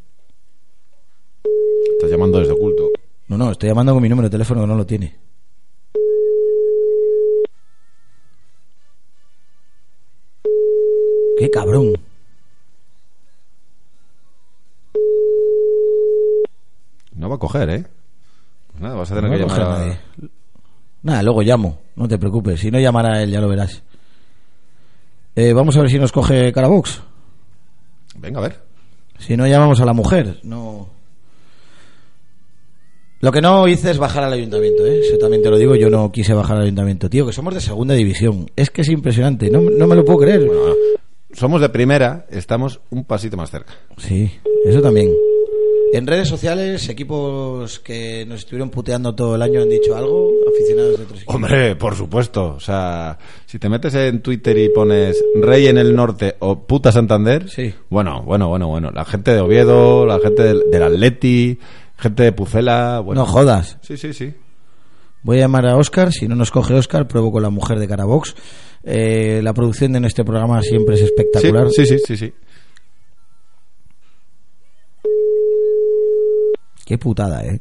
Estás llamando desde oculto. No, estoy llamando con mi número de teléfono que no lo tiene. ¡Qué cabrón! No va a coger, ¿eh? Pues nada, vas a tener no que llamar a nadie. Nada, luego llamo, no te preocupes. Si no llamará él, ya lo verás. Vamos a ver si nos coge Carabox. Venga, a ver. Si no, llamamos a la mujer. No. Lo que no hice es bajar al ayuntamiento, ¿eh? Eso también te lo digo, yo no quise bajar al ayuntamiento. Tío, que somos de segunda división. Es que es impresionante, no me lo puedo creer. Bueno, somos de primera, estamos un pasito más cerca. Sí, eso también. En redes sociales, equipos que nos estuvieron puteando todo el año han dicho algo, aficionados de otros equipos. Hombre, por supuesto, o sea, si te metes en Twitter y pones Rey en el Norte o Puta Santander, sí. Bueno, la gente de Oviedo, la gente del Atleti, gente de Pucela, bueno. No jodas. Sí. Voy a llamar a Óscar, si no nos coge Óscar, pruebo con la mujer de Carabox. La producción de nuestro programa siempre es espectacular. Sí. Qué putada, ¿eh?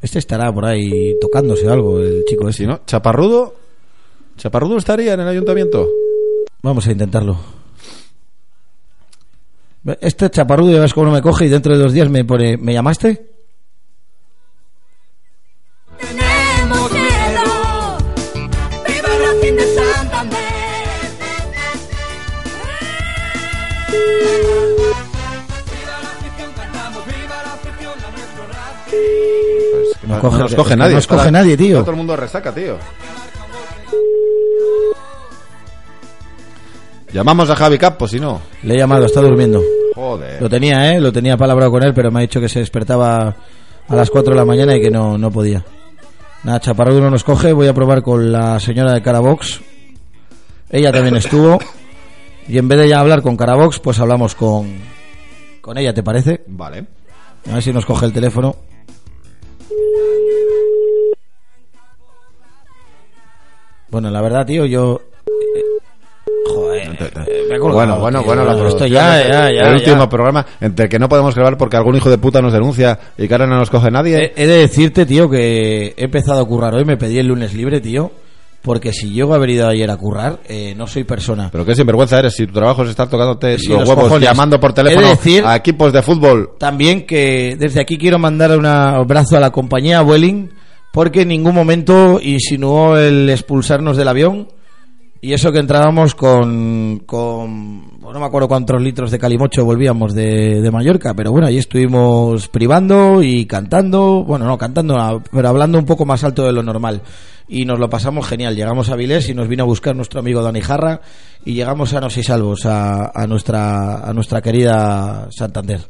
Este estará por ahí tocándose algo, el chico ese. Sí, ¿no? Chaparrudo estaría en el ayuntamiento. Vamos a intentarlo. Este chaparrudo, ya ves cómo no me coge, y dentro de 2 días me pone... ¿Me llamaste? Tenemos miedo. Viva Racing de Santander. Viva la afición, cantamos. Viva la afición a nuestro Racing. No nos coge nadie, tío. Todo el mundo resaca, tío. Llamamos a Javi Campos, si no. Le he llamado, está durmiendo. Joder. Lo tenía palabrado con él, pero me ha dicho que se despertaba a las 4 de la mañana y que no podía. Nada, Chaparrudo no nos coge. Voy a probar con la señora de Carabox. Ella también estuvo. Y en vez de ya hablar con Carabox, pues hablamos con ella, ¿te parece? Vale. A ver si nos coge el teléfono. Bueno, la verdad, tío, yo... Bueno, esto ya. El último programa, entre que no podemos grabar porque algún hijo de puta nos denuncia y que ahora no nos coge nadie. He de decirte, tío, que he empezado a currar hoy, me pedí el lunes libre, tío, porque si llego a haber ido ayer a currar, no soy persona. Pero qué sinvergüenza eres, si tu trabajo es estar tocándote los huevos, cojones, llamando por teléfono a equipos de fútbol. También que desde aquí quiero mandar un abrazo a la compañía Vueling, porque en ningún momento insinuó el expulsarnos del avión. Y eso que entrábamos con no me acuerdo cuántos litros de calimocho volvíamos de Mallorca, pero bueno, allí estuvimos privando y cantando, pero hablando un poco más alto de lo normal. Y nos lo pasamos genial. Llegamos a Vilés y nos vino a buscar nuestro amigo Dani Jarra y llegamos sanos y salvos a nuestra querida Santander.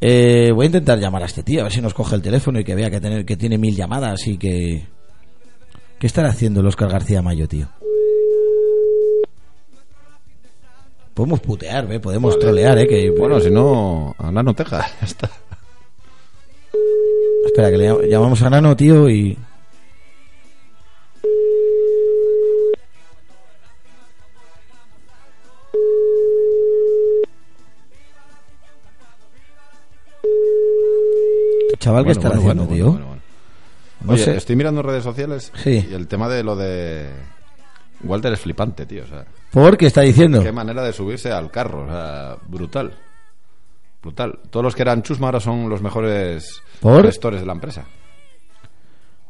Voy a intentar llamar a este tío, a ver si nos coge el teléfono y que vea que tiene 1000 llamadas y que... ¿Qué estará haciendo el Óscar García Mayo, tío? Podemos putear, podemos trolear, que... Bueno, si no, a Nano Teja, ya está. Espera, que le llamamos a Nano, tío, y... Chaval, ¿qué estará haciendo, tío? No. Oye, sé. Estoy mirando redes sociales sí. Y el tema de lo de... Walter es flipante, tío, o sea. ¿Por qué está diciendo? Qué manera de subirse al carro, o sea, brutal. Todos los que eran chusma ahora son los mejores gestores de la empresa.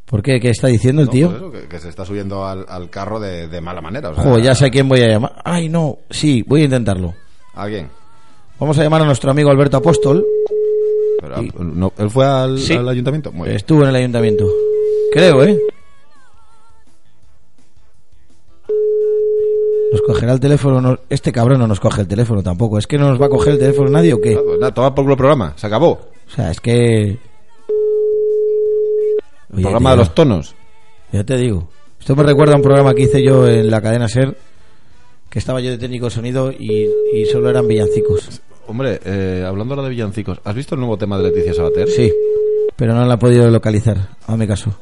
¿Por qué? ¿Qué está diciendo el tío? Pues eso, que se está subiendo al carro de mala manera, o sea. Ya sé a quién voy a llamar. Ay, no, sí, voy a intentarlo. ¿A quién? Vamos a llamar a nuestro amigo Alberto Apóstol. Pero, y... no, ¿él fue al ayuntamiento? Muy bien. Estuvo en el ayuntamiento, creo, ¿Nos cogerá el teléfono? No, este cabrón no nos coge el teléfono tampoco. ¿Es que no nos va a coger el teléfono nadie o qué? Nada, pues toma por el programa. Se acabó. O sea, es que... Oye, programa tío, de los tonos. Ya te digo. Esto me recuerda a un programa que hice yo en la cadena SER, que estaba yo de técnico de sonido y solo eran villancicos. Hombre, hablando ahora de villancicos, ¿has visto el nuevo tema de Leticia Sabater? Sí, pero no la he podido localizar. Hazme caso.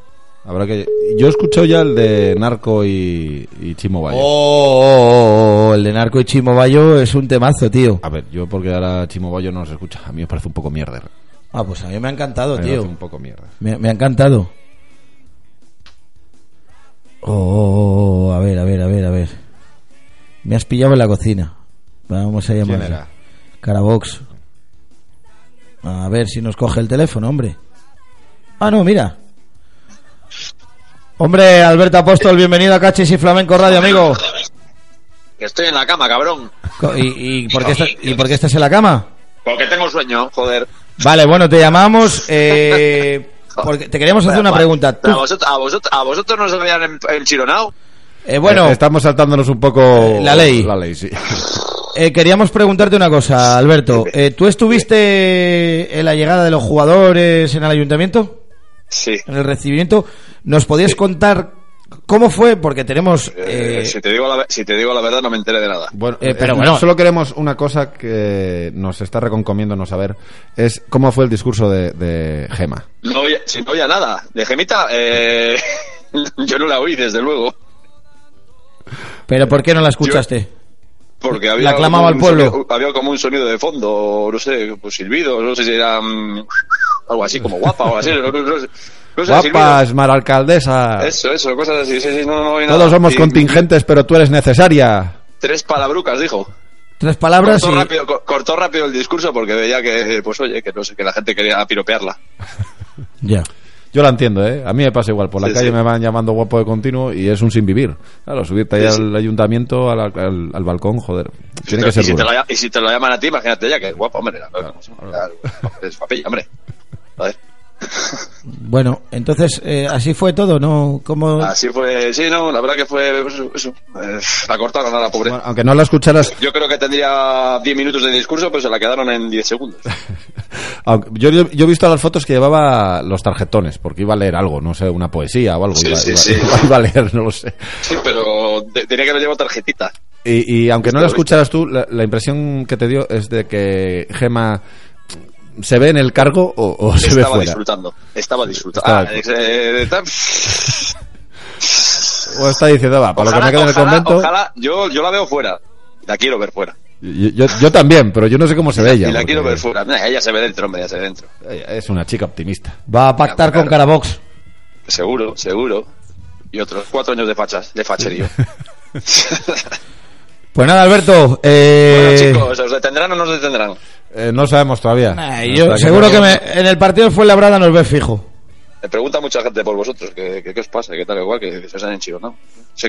Habrá que... Yo he escuchado ya el de Narco y Chimo Bayo. El de Narco y Chimo Bayo es un temazo, tío. A ver, yo porque ahora Chimo Bayo no se escucha. A mí me parece un poco mierda. Ah, pues a mí me ha encantado, tío. Me un poco mierda. Me ha encantado. A ver. Me has pillado en la cocina. Vamos a llamar. ¿Quién era? Carabox. A ver si nos coge el teléfono, hombre. Ah, no, mira. Hombre, Alberto Apóstol, bienvenido a Cachis y Flamenco Radio, amigo. Que estoy en la cama, cabrón. ¿Y por qué estás en la cama? Porque tengo sueño, joder. Vale, bueno, te llamamos porque te queremos hacer una pregunta. ¿A vosotros no os habían enchironado? Bueno, estamos saltándonos un poco la ley, sí. Queríamos preguntarte una cosa, Alberto. ¿Tú estuviste en la llegada de los jugadores en el ayuntamiento? Sí. En el recibimiento. ¿Nos podías contar cómo fue? Porque tenemos... Si te digo la verdad, no me enteré de nada. Bueno, pero bueno. Solo queremos una cosa que nos está reconcomiendo no saber. Es cómo fue el discurso de Gema. No oía nada. De Gemita, yo no la oí, desde luego. ¿Pero por qué no la escuchaste? Porque había... La clamaba al pueblo. Había como un sonido de fondo, no sé, pues silbido, no sé si era... algo así como guapa o así. Guapas, maralcaldesa. Eso, cosas así. Sí, no hay nada. Todos somos contingentes, pero tú eres necesaria. 3 palabrucas, dijo. 3 palabras. Cortó rápido el discurso porque veía que, pues oye, que no sé, que la gente quería piropearla. Ya. Yo la entiendo, ¿eh? A mí me pasa igual. Por la calle me van llamando guapo de continuo y es un sin vivir. Claro, subirte ahí al ayuntamiento, al balcón, joder. Tiene que ser duro. Y si te lo llaman a ti, imagínate ya que es guapo, hombre. Claro. Es papilla, hombre. Vale. Bueno, entonces así fue todo, ¿no? ¿Cómo? Así fue, sí, no, la verdad que fue eso, la cortaron a la pobre. Bueno, aunque no la escucharas. Yo creo que tendría 10 minutos de discurso, pero se la quedaron en 10 segundos. yo he visto las fotos que llevaba los tarjetones, porque iba a leer algo, no sé, una poesía o algo. Iba a leer, no lo sé. Sí, pero tenía que haber llevado tarjetita. Y aunque no la escucharas tú, la impresión que te dio es de que Gema... ¿Se ve en el cargo o se ve fuera? Estaba disfrutando. O está diciendo, va, para ojalá, lo que me quede en el convento... Ojalá, yo la veo fuera. La quiero ver fuera. Yo también, pero yo no sé cómo se ve ella. Y la quiero ver fuera. Mira, ella se ve dentro, hombre, Es una chica optimista. Va a pactar con Carabox. Seguro. Y otros 4 años de facherío. Pues nada, Alberto. Bueno, chicos, ¿os detendrán o no os detendrán? No sabemos todavía. Yo seguro que en el partido fue Labrada nos ve fijo. Me pregunta mucha gente por vosotros, ¿qué os pasa? ¿Qué tal? Igual que se os han enchido, ¿no?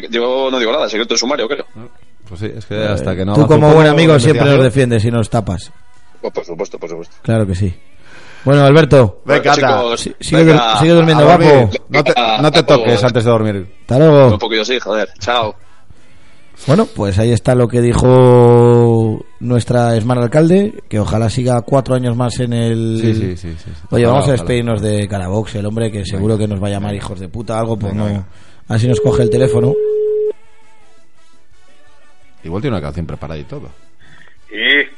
Yo no digo nada, secreto de sumario, creo. Pues sí, es que hasta que no... Tú como buen amigo siempre nos defiendes y nos tapas. Pues por supuesto. Claro que sí. Bueno, Alberto. Venga, chicos. Sigue durmiendo, guapo. No te toques antes de dormir. Hasta luego. Un poquillo sí, joder. Chao. Bueno, pues ahí está lo que dijo nuestra hermana alcalde, que ojalá siga 4 años más en el... Sí. Oye, vamos a despedirnos de Carabox, el hombre que seguro que nos va a llamar hijos de puta, algo, pues no. Así nos coge el teléfono. Igual tiene una canción preparada y todo. Sí.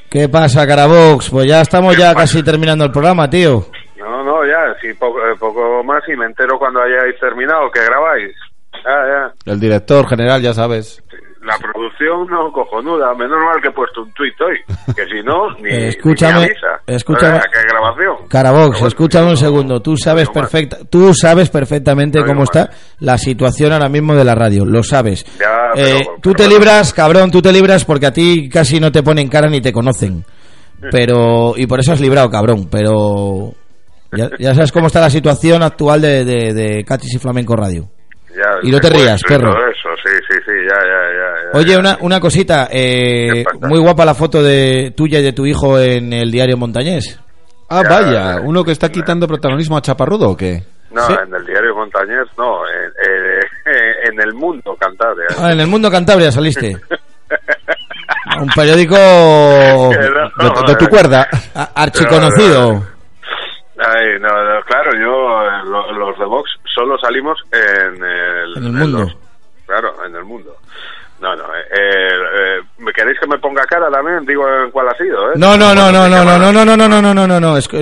¿Qué pasa, Carabox? Pues ya estamos casi terminando el programa, tío. No, ya, sí, poco más y me entero cuando hayáis terminado, que grabáis. Ya. El director general, ya sabes. La producción no cojonuda, menos mal que he puesto un tuit hoy, que si no, ni escúchame, ¿qué grabación? Carabox, bueno, escúchame un segundo, tú sabes perfectamente cómo está la situación ahora mismo de la radio, lo sabes. Ya, pero, tú te libras, cabrón, porque a ti casi no te ponen cara ni te conocen, pero y por eso has librado, cabrón, pero ya sabes cómo está la situación actual de Cachis y Flamenco Radio. Ya, y no te rías, perro. Eso, sí, ya. Oye, una cosita, muy guapa la foto de tuya y de tu hijo en el diario Montañés. Ah, ya, vaya, uno que está quitando protagonismo a Chaparrudo, ¿o qué? No, ¿sí? En el diario Montañés no, en el Mundo Cantabria. Ah, en el Mundo Cantabria saliste. Un periódico de tu cuerda, archiconocido. Ay, no, claro, los de Vox solo salimos en el Mundo. En El Mundo. No. ¿Me queréis que me ponga cara también? Digo cuál ha sido, ¿eh?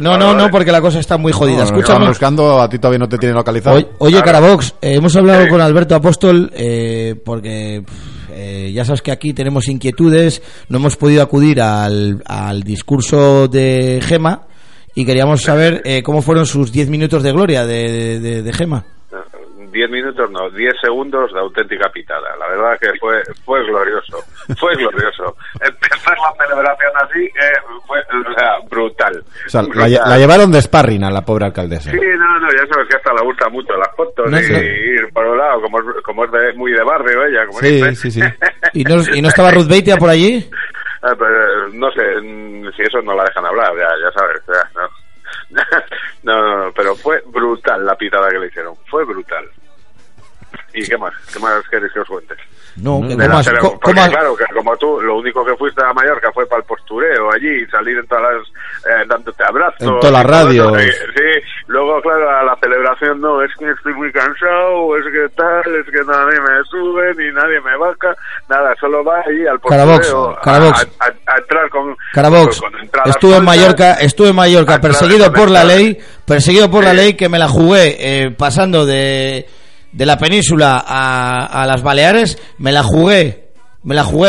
No, porque la cosa está muy jodida. Escúchame. Buscando, a ti todavía no te tienen localizado. Oye, Carabox, hemos hablado con Alberto Apóstol porque... ya sabes que aquí tenemos inquietudes. No hemos podido acudir al discurso de Gema. Y queríamos saber cómo fueron sus 10 minutos de gloria de Gema. 10 minutos, no, 10 segundos de auténtica pitada. La verdad que fue glorioso, fue glorioso. Empezar la celebración así fue, o sea, brutal. O sea, brutal. La llevaron de sparring a la pobre alcaldesa. Sí, no, ya sabes que hasta le gusta mucho las fotos, ¿no? Y ir por un lado, como es muy de barrio ella. Como sí, dice. Sí. ¿Y no estaba Ruth Beitia por allí? Pero, no sé, si eso no la dejan hablar, ya sabes, ya, ¿no? No, pero fue brutal la pitada que le hicieron, fue brutal. ¿Y qué más queréis que os cuente? No, claro, que como tú, lo único que fuiste a Mallorca fue para el postureo allí, salir en todas las, dándote abrazos. En todas las radios. Sí, luego, claro, a la celebración, no, es que estoy muy cansado, es que tal, es que nadie me sube, ni nadie me baja, nada, solo va allí al postureo. Carabox. A entrar con... Carabox, estuve en Mallorca perseguido por la ley, que me la jugué pasando de la península a las Baleares, me la jugué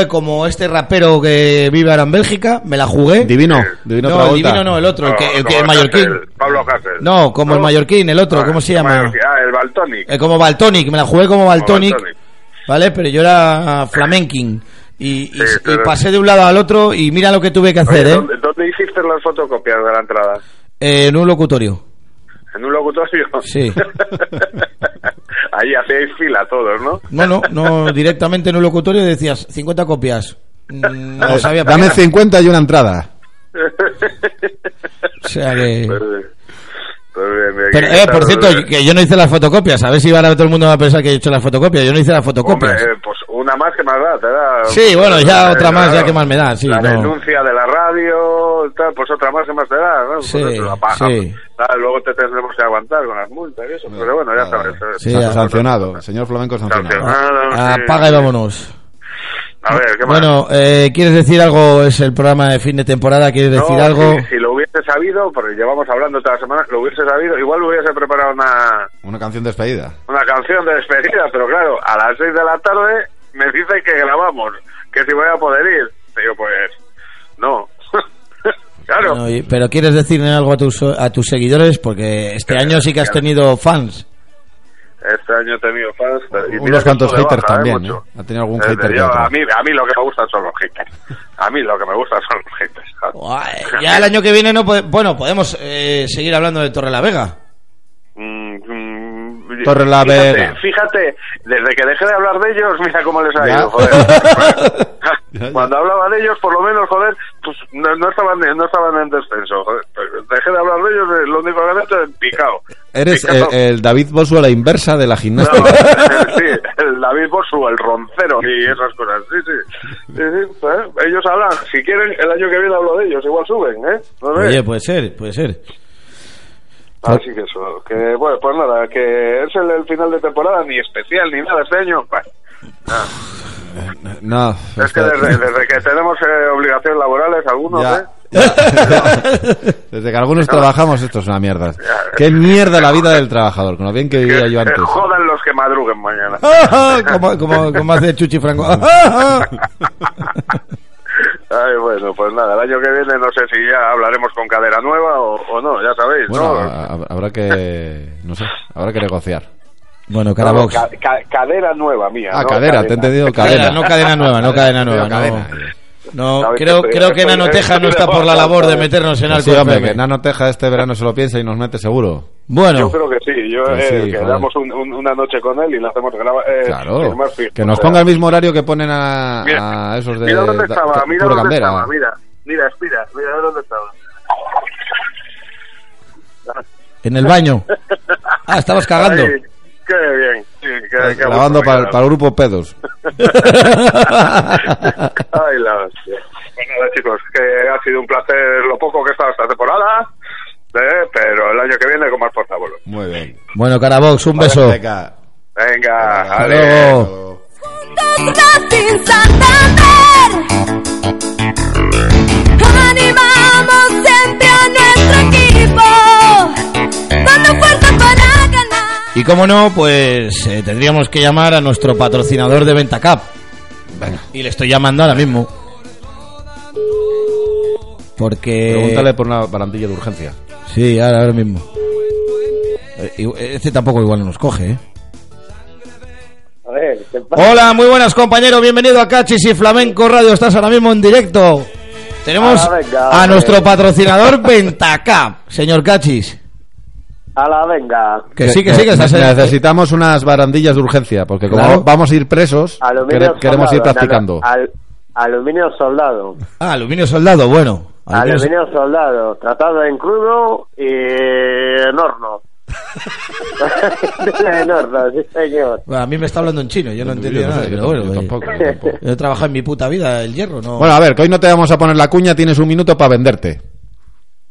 como este rapero que vive ahora en Bélgica, me la jugué. Divino no, el otro, el mallorquín. Pablo Hasél. No, como el mallorquín, el otro, ¿cómo se llama? Ah, el Baltonic. Como Baltonic, me la jugué como Baltonic, ¿vale? Pero yo era flamenquín. Y pasé de un lado al otro y mira lo que tuve que hacer, ¿Dónde hiciste las fotocopias de la entrada? En un locutorio. ¿En un locutorio? Sí. Ahí hacéis fila todos, ¿no? No, directamente en un locutorio decías 50 copias. No sabía. Dame 50 y una entrada. O sea que... Pero, por cierto, que yo no hice las fotocopias. A ver si ahora todo el mundo va a pensar que he hecho las fotocopias. Yo no hice las fotocopias. Hombre, pues una más que más da, te da. Sí, bueno, ya otra más, ya que más me da. Sí, la denuncia de la radio, tal, pues otra más que más te da, ¿no? Sí, sí. Tal, luego te tendremos que aguantar con las multas y eso. Pero bueno, ya sabes. Sí, sancionado. Señor Flamenco, sancionado. Apaga y vámonos. A ver, ¿qué más? Bueno, ¿quieres decir algo? Es el programa de fin de temporada, ¿quieres decir algo? Si lo hubiese sabido, porque llevamos hablando toda la semana, lo hubiese sabido, igual hubiese preparado una canción de despedida. Una canción de despedida, pero claro, a las 6 de la tarde me dicen que grabamos, que si voy a poder ir. Digo, pues, no. Claro. Bueno, pero ¿quieres decirle algo a tus seguidores? Porque este año sí que has tenido fans. Este año he tenido fans. Unos cuantos haters baja, también, ¿eh? ¿Ha tenido algún hater? A mí lo que me gustan son los haters. Uay, ya el año que viene no podemos seguir hablando de Torrelavega. Torrelavega. Fíjate, desde que dejé de hablar de ellos, mira cómo les ha ido, joder. Cuando hablaba de ellos, por lo menos, joder, pues no estaban en descenso, joder. Dejé de hablar de ellos, lo único que he hecho es picado. Eres el David Bosu a la inversa de la gimnasia. No, sí, el David Bosu, el roncero y esas cosas, sí. Pues, ellos hablan, si quieren, el año que viene hablo de ellos, igual suben, ¿eh? ¿No ves? Oye, puede ser. Así que eso, que bueno, pues nada, que es el final de temporada, ni especial, ni nada este año, vale. No, es que desde que tenemos obligaciones laborales algunos, ya, ¿eh? Ya. Desde que algunos trabajamos, esto es una mierda. Ya. Qué mierda la vida del trabajador, con lo bien que vivía yo antes. Que jodan los que madruguen mañana. como hace Chuchi Franco. Ay, bueno, pues nada, el año que viene no sé si ya hablaremos con cadera nueva o no, ya sabéis, bueno, ¿no? Habrá que negociar. Bueno, Carabox. Cadera nueva mía. Ah, no cadera, te he entendido, cadera. No cadena nueva, cadena. No, creo que Nanoteja no está por la labor de meternos en algo. Sí, hombre, que Nanoteja este verano se lo piensa y nos mete seguro. Bueno. Yo creo que sí, quedamos una noche con él y le hacemos grabar. Claro, que nos ponga el mismo horario que ponen a esos de... Mira dónde estaba, mira dónde estaba. En el baño. Ah, estabas cagando. Ahí. Qué bien, sí, qué grabando para el grupo pedos. Ay, la hostia. Bueno, chicos, que ha sido un placer lo poco que he estado esta temporada, pero el año que viene con más portabolos. Muy bien. Bueno, Carabox, un beso. Venga, hasta luego. Animamos siempre a nuestro equipo, dando fuerza para... Y como no, pues tendríamos que llamar a nuestro patrocinador de Ventacap. Bueno, y le estoy llamando ahora mismo. Porque... Pregúntale por una barandilla de urgencia. Sí, ahora mismo. Este tampoco igual no nos coge, ¿eh? Jonander. Hola, muy buenas, compañeros. Bienvenido a Cachis y Flamenco Radio. Estás ahora mismo en directo. Tenemos a nuestro patrocinador Ventacap, señor Cachis. A la venga. Que sí, que sí, que necesitamos unas barandillas de urgencia, porque como claro, vamos a ir presos, queremos ir practicando. Aluminio soldado. Ah, aluminio soldado, bueno. Aluminio soldado, tratado en crudo y en horno. En horno, sí señor. Bueno, a mí me está hablando en chino, yo no entiendo nada, pero bueno, yo tampoco. Yo he trabajado en mi puta vida el hierro, ¿no? Bueno, a ver, que hoy no te vamos a poner la cuña, tienes un minuto para venderte.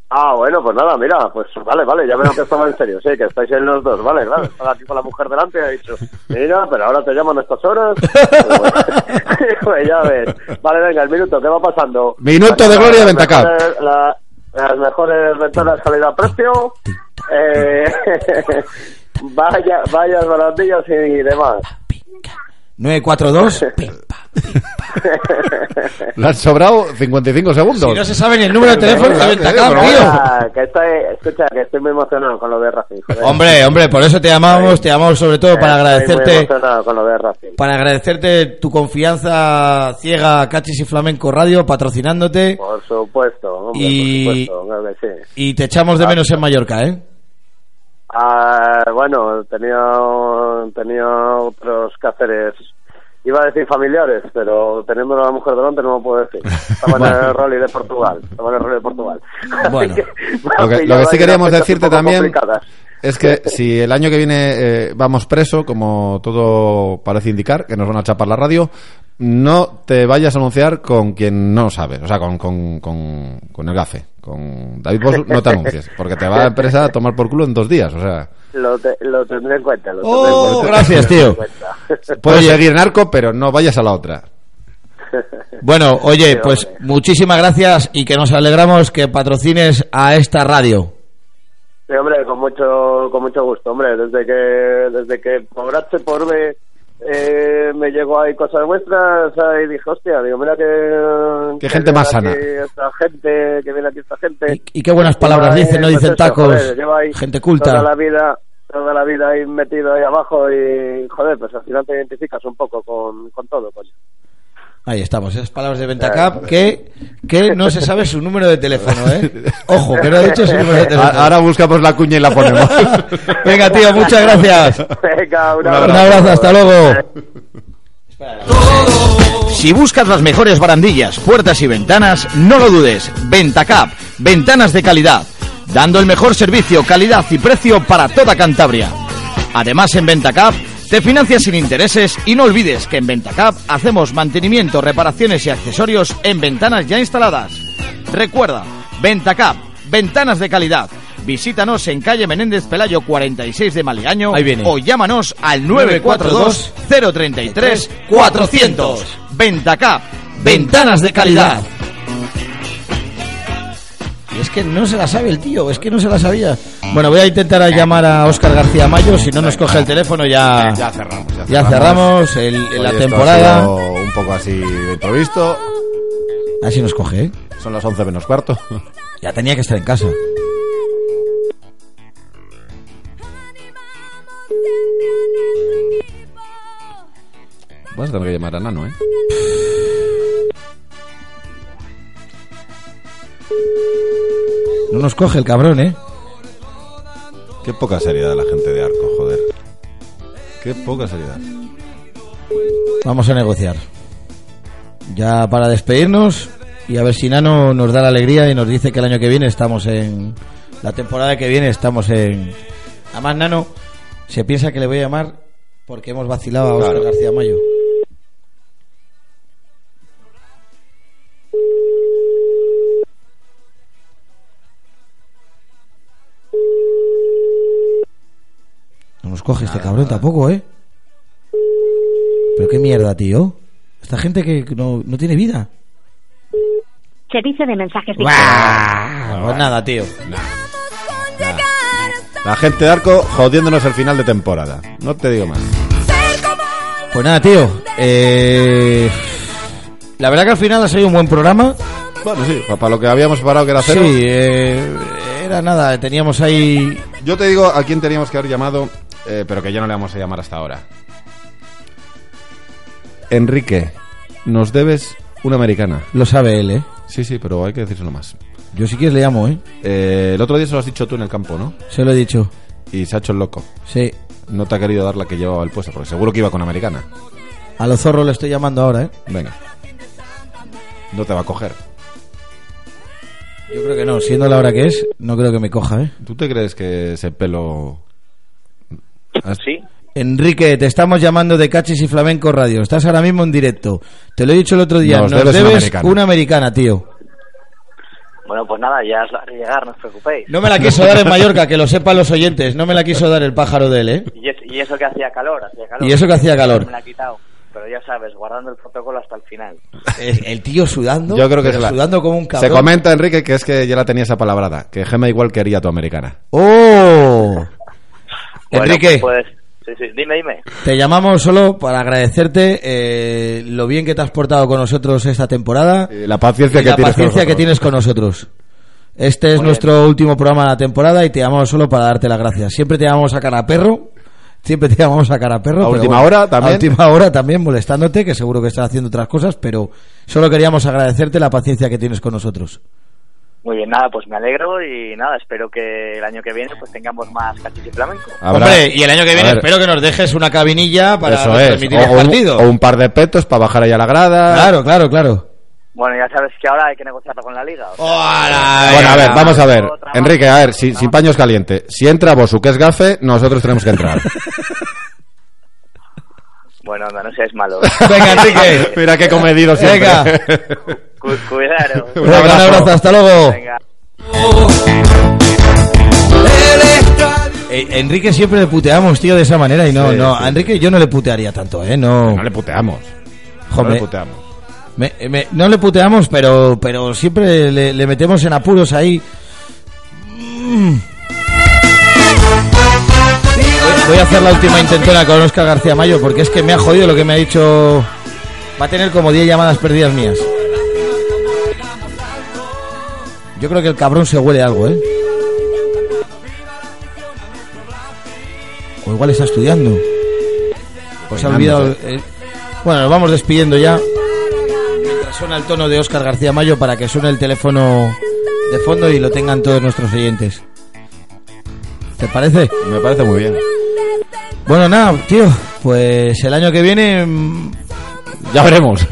Ah, bueno, pues nada, mira, pues vale, ya veo que estaba en serio, sí, que estáis en los dos, vale, estaba aquí con la mujer delante y ha dicho, mira, pero ahora te llaman a estas horas, pues ya ves, vale, venga, el minuto, ¿qué va pasando? Minuto de gloria de Ventacap. Las mejores ventanas calidad-precio, vaya barandillas y demás. 942, le han sobrado 55 segundos. Si no se sabe ni el número de teléfono, la Ventacap, tío. Que estoy muy emocionado con lo de Racing. Joder. Hombre, por eso te llamamos sobre todo para agradecerte. Estoy muy emocionado con lo de Racing. Para agradecerte tu confianza ciega a Cachis y Flamenco Radio, patrocinándote. Por supuesto, hombre, por supuesto. Sí. Y te echamos de menos en Mallorca, ¿eh? Bueno, tenía otros quehaceres. Iba a decir familiares, pero teniendo a la mujer delante no lo puedo decir. Estaba en el rally de Portugal. Bueno, lo que sí queríamos decirte también es que si el año que viene vamos preso, como todo parece indicar, que nos van a chapar la radio, no te vayas a anunciar con quien no sabes, o sea, con el gafe. Con David Bosu no te anuncies, porque te va la empresa a tomar por culo en 2 días, o sea... Lo tendré en cuenta. Gracias, tío. Puedes seguir narco, pero no vayas a la otra. Bueno, oye, sí, pues muchísimas gracias y que nos alegramos que patrocines a esta radio. Sí, hombre, con mucho gusto, hombre. Desde que por H por B me llegó ahí cosas vuestras y dije, hostia, digo, mira que gente más sana, esta gente y qué buenas palabras dicen, no dicen tacos, joder, gente culta toda la vida ahí metido ahí abajo y joder, pues al final te identificas un poco con todo, coño. Ahí estamos, esas palabras de Ventacap, que no se sabe su número de teléfono, ¿eh? Ojo, que no ha dicho su número de teléfono. Ahora buscamos la cuña y la ponemos. Venga, tío, muchas gracias. Venga, un abrazo, hasta luego. Si buscas las mejores barandillas, puertas y ventanas, no lo dudes. Ventacap, ventanas de calidad, dando el mejor servicio, calidad y precio para toda Cantabria. Además, en Ventacap te financias sin intereses y no olvides que en Ventacap hacemos mantenimiento, reparaciones y accesorios en ventanas ya instaladas. Recuerda, Ventacap, ventanas de calidad. Visítanos en calle Menéndez Pelayo 46 de Maliaño o llámanos al 942-033-400. Ventacap, ventanas de calidad. Es que no se la sabe el tío, es que no se la sabía. Bueno, voy a intentar a llamar a Óscar García Mayo. Si no nos coge el teléfono ya cerramos la temporada. Ha sido un poco así de improviso. Así nos coge, ¿eh? Son las 11:15. Ya tenía que estar en casa. Vas a tener que llamar a Nano, ¿eh? No nos coge el cabrón, ¿eh? Qué poca seriedad la gente de Arco, joder. Qué poca seriedad. Vamos a negociar. Ya para despedirnos y a ver si Nano nos da la alegría y nos dice que el año que viene estamos en... La temporada que viene estamos en... Además, Nano se piensa que le voy a llamar porque hemos vacilado a Óscar García Mayo. Coge nada, este cabrón nada. Tampoco, ¿eh? Pero qué mierda, tío. Esta gente que no tiene vida. Servicio de mensajes. Pues nada, tío. Nada. La gente de Arco jodiéndonos el final de temporada. No te digo más. Pues nada, tío. La verdad que al final ha sido un buen programa. Bueno, sí. Para lo que habíamos parado que era cero. Sí, era nada. Teníamos ahí... Yo te digo a quién teníamos que haber llamado... pero que ya no le vamos a llamar hasta ahora. Enrique, nos debes una americana. Lo sabe él, ¿eh? Sí, sí, pero hay que decírselo más. Yo si quieres le llamo, ¿eh? El otro día se lo has dicho tú en el campo, ¿no? Se lo he dicho. Y se ha hecho el loco. Sí. No te ha querido dar la que llevaba el puesto, porque seguro que iba con americana. A los zorros le estoy llamando ahora, ¿eh? Venga. No te va a coger. Yo creo que no, siendo la hora que es, no creo que me coja, ¿eh? ¿Tú te crees que ese pelo...? ¿Sí? Enrique, te estamos llamando de Cachis y Flamenco Radio. Estás ahora mismo en directo. Te lo he dicho el otro día, nos debes una americana, tío. Bueno, pues nada, ya es la hora de llegar, no os preocupéis. No me la quiso dar en Mallorca, que lo sepan los oyentes. No me la quiso dar el pájaro de él, ¿eh? Y eso que hacía calor. Y eso que hacía calor. Me la ha quitado. Pero ya sabes, guardando el protocolo hasta el final. El tío sudando. Yo creo que sudando como un cabrón. Se comenta, Enrique, que es que ya la tenía esa palabrada. Que Gema igual quería tu americana. ¡Oh! Enrique. Bueno, pues, sí, dime. Te llamamos solo para agradecerte lo bien que te has portado con nosotros esta temporada. Y la paciencia, que tienes con nosotros. Este es nuestro último programa de la temporada y te llamamos solo para darte las gracias. Siempre te llamamos a cara a perro. Siempre te llamamos a cara perro. A última hora también molestándote, que seguro que estás haciendo otras cosas, pero solo queríamos agradecerte la paciencia que tienes con nosotros. Muy bien, nada, pues me alegro y nada, espero que el año que viene pues tengamos más Cachis y Flamenco. Hombre, y el año que viene espero que nos dejes una cabinilla para transmitir el partido. O un par de petos para bajar allá a la grada. Claro. Bueno, ya sabes que ahora hay que negociarlo con la liga. Bueno, a ver, vamos a ver. Enrique, a ver, sin paños calientes. Si entra Bosu, que es gafe, nosotros tenemos que entrar. Bueno, no seáis malos. Venga, Enrique. Mira qué comedido siempre. Venga. Cuidado. Un abrazo. Hasta luego. Venga. Enrique siempre le puteamos, tío, de esa manera. Y no. A Enrique yo no le putearía tanto, ¿eh? No le puteamos. Joder. No le puteamos. No le puteamos, pero siempre le metemos en apuros ahí. Voy a hacer la última intentona con Óscar García Mayo, porque es que me ha jodido lo que me ha dicho. Va a tener como 10 llamadas perdidas mías. Yo creo que el cabrón se huele algo, ¿eh? O igual está estudiando. Pues ha olvidado. Bueno, nos vamos despidiendo ya. Suena el tono de Óscar García Mayo para que suene el teléfono de fondo y lo tengan todos nuestros oyentes. ¿Te parece? Me parece muy bien. Bueno, nada, tío, pues el año que viene... Ya veremos.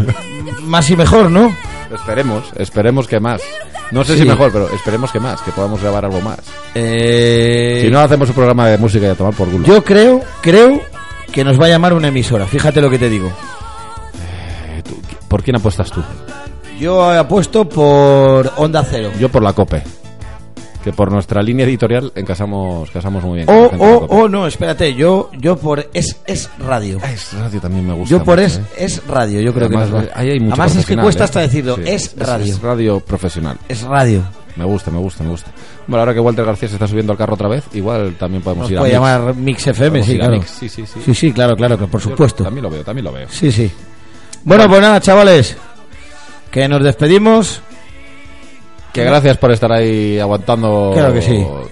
Más y mejor, ¿no? Esperemos que más. No sé si mejor, pero esperemos que más, que podamos grabar algo más. Si no, hacemos un programa de música y a tomar por culo. Yo creo que nos va a llamar una emisora, fíjate lo que te digo. ¿Por quién apuestas tú? Yo apuesto por Onda Cero. Yo por la COPE. Que por nuestra línea editorial encasamos muy bien. No, espérate. Yo por es.radio. Es.radio también me gusta. Yo por mucho, es.radio, yo creo. Además, que nos va. Ahí hay mucho. Además es que cuesta hasta decirlo. Sí, es.radio. Es.radio profesional. Es.radio. Me gusta. Bueno, ahora que Walter García se está subiendo al carro otra vez, igual también podemos ir a Mix. Nos puede llamar Mix FM, sí, claro. Mix. Sí. Sí, claro, que por supuesto. También lo veo. Sí. Bueno, pues nada, chavales, que nos despedimos. Que gracias por estar ahí aguantando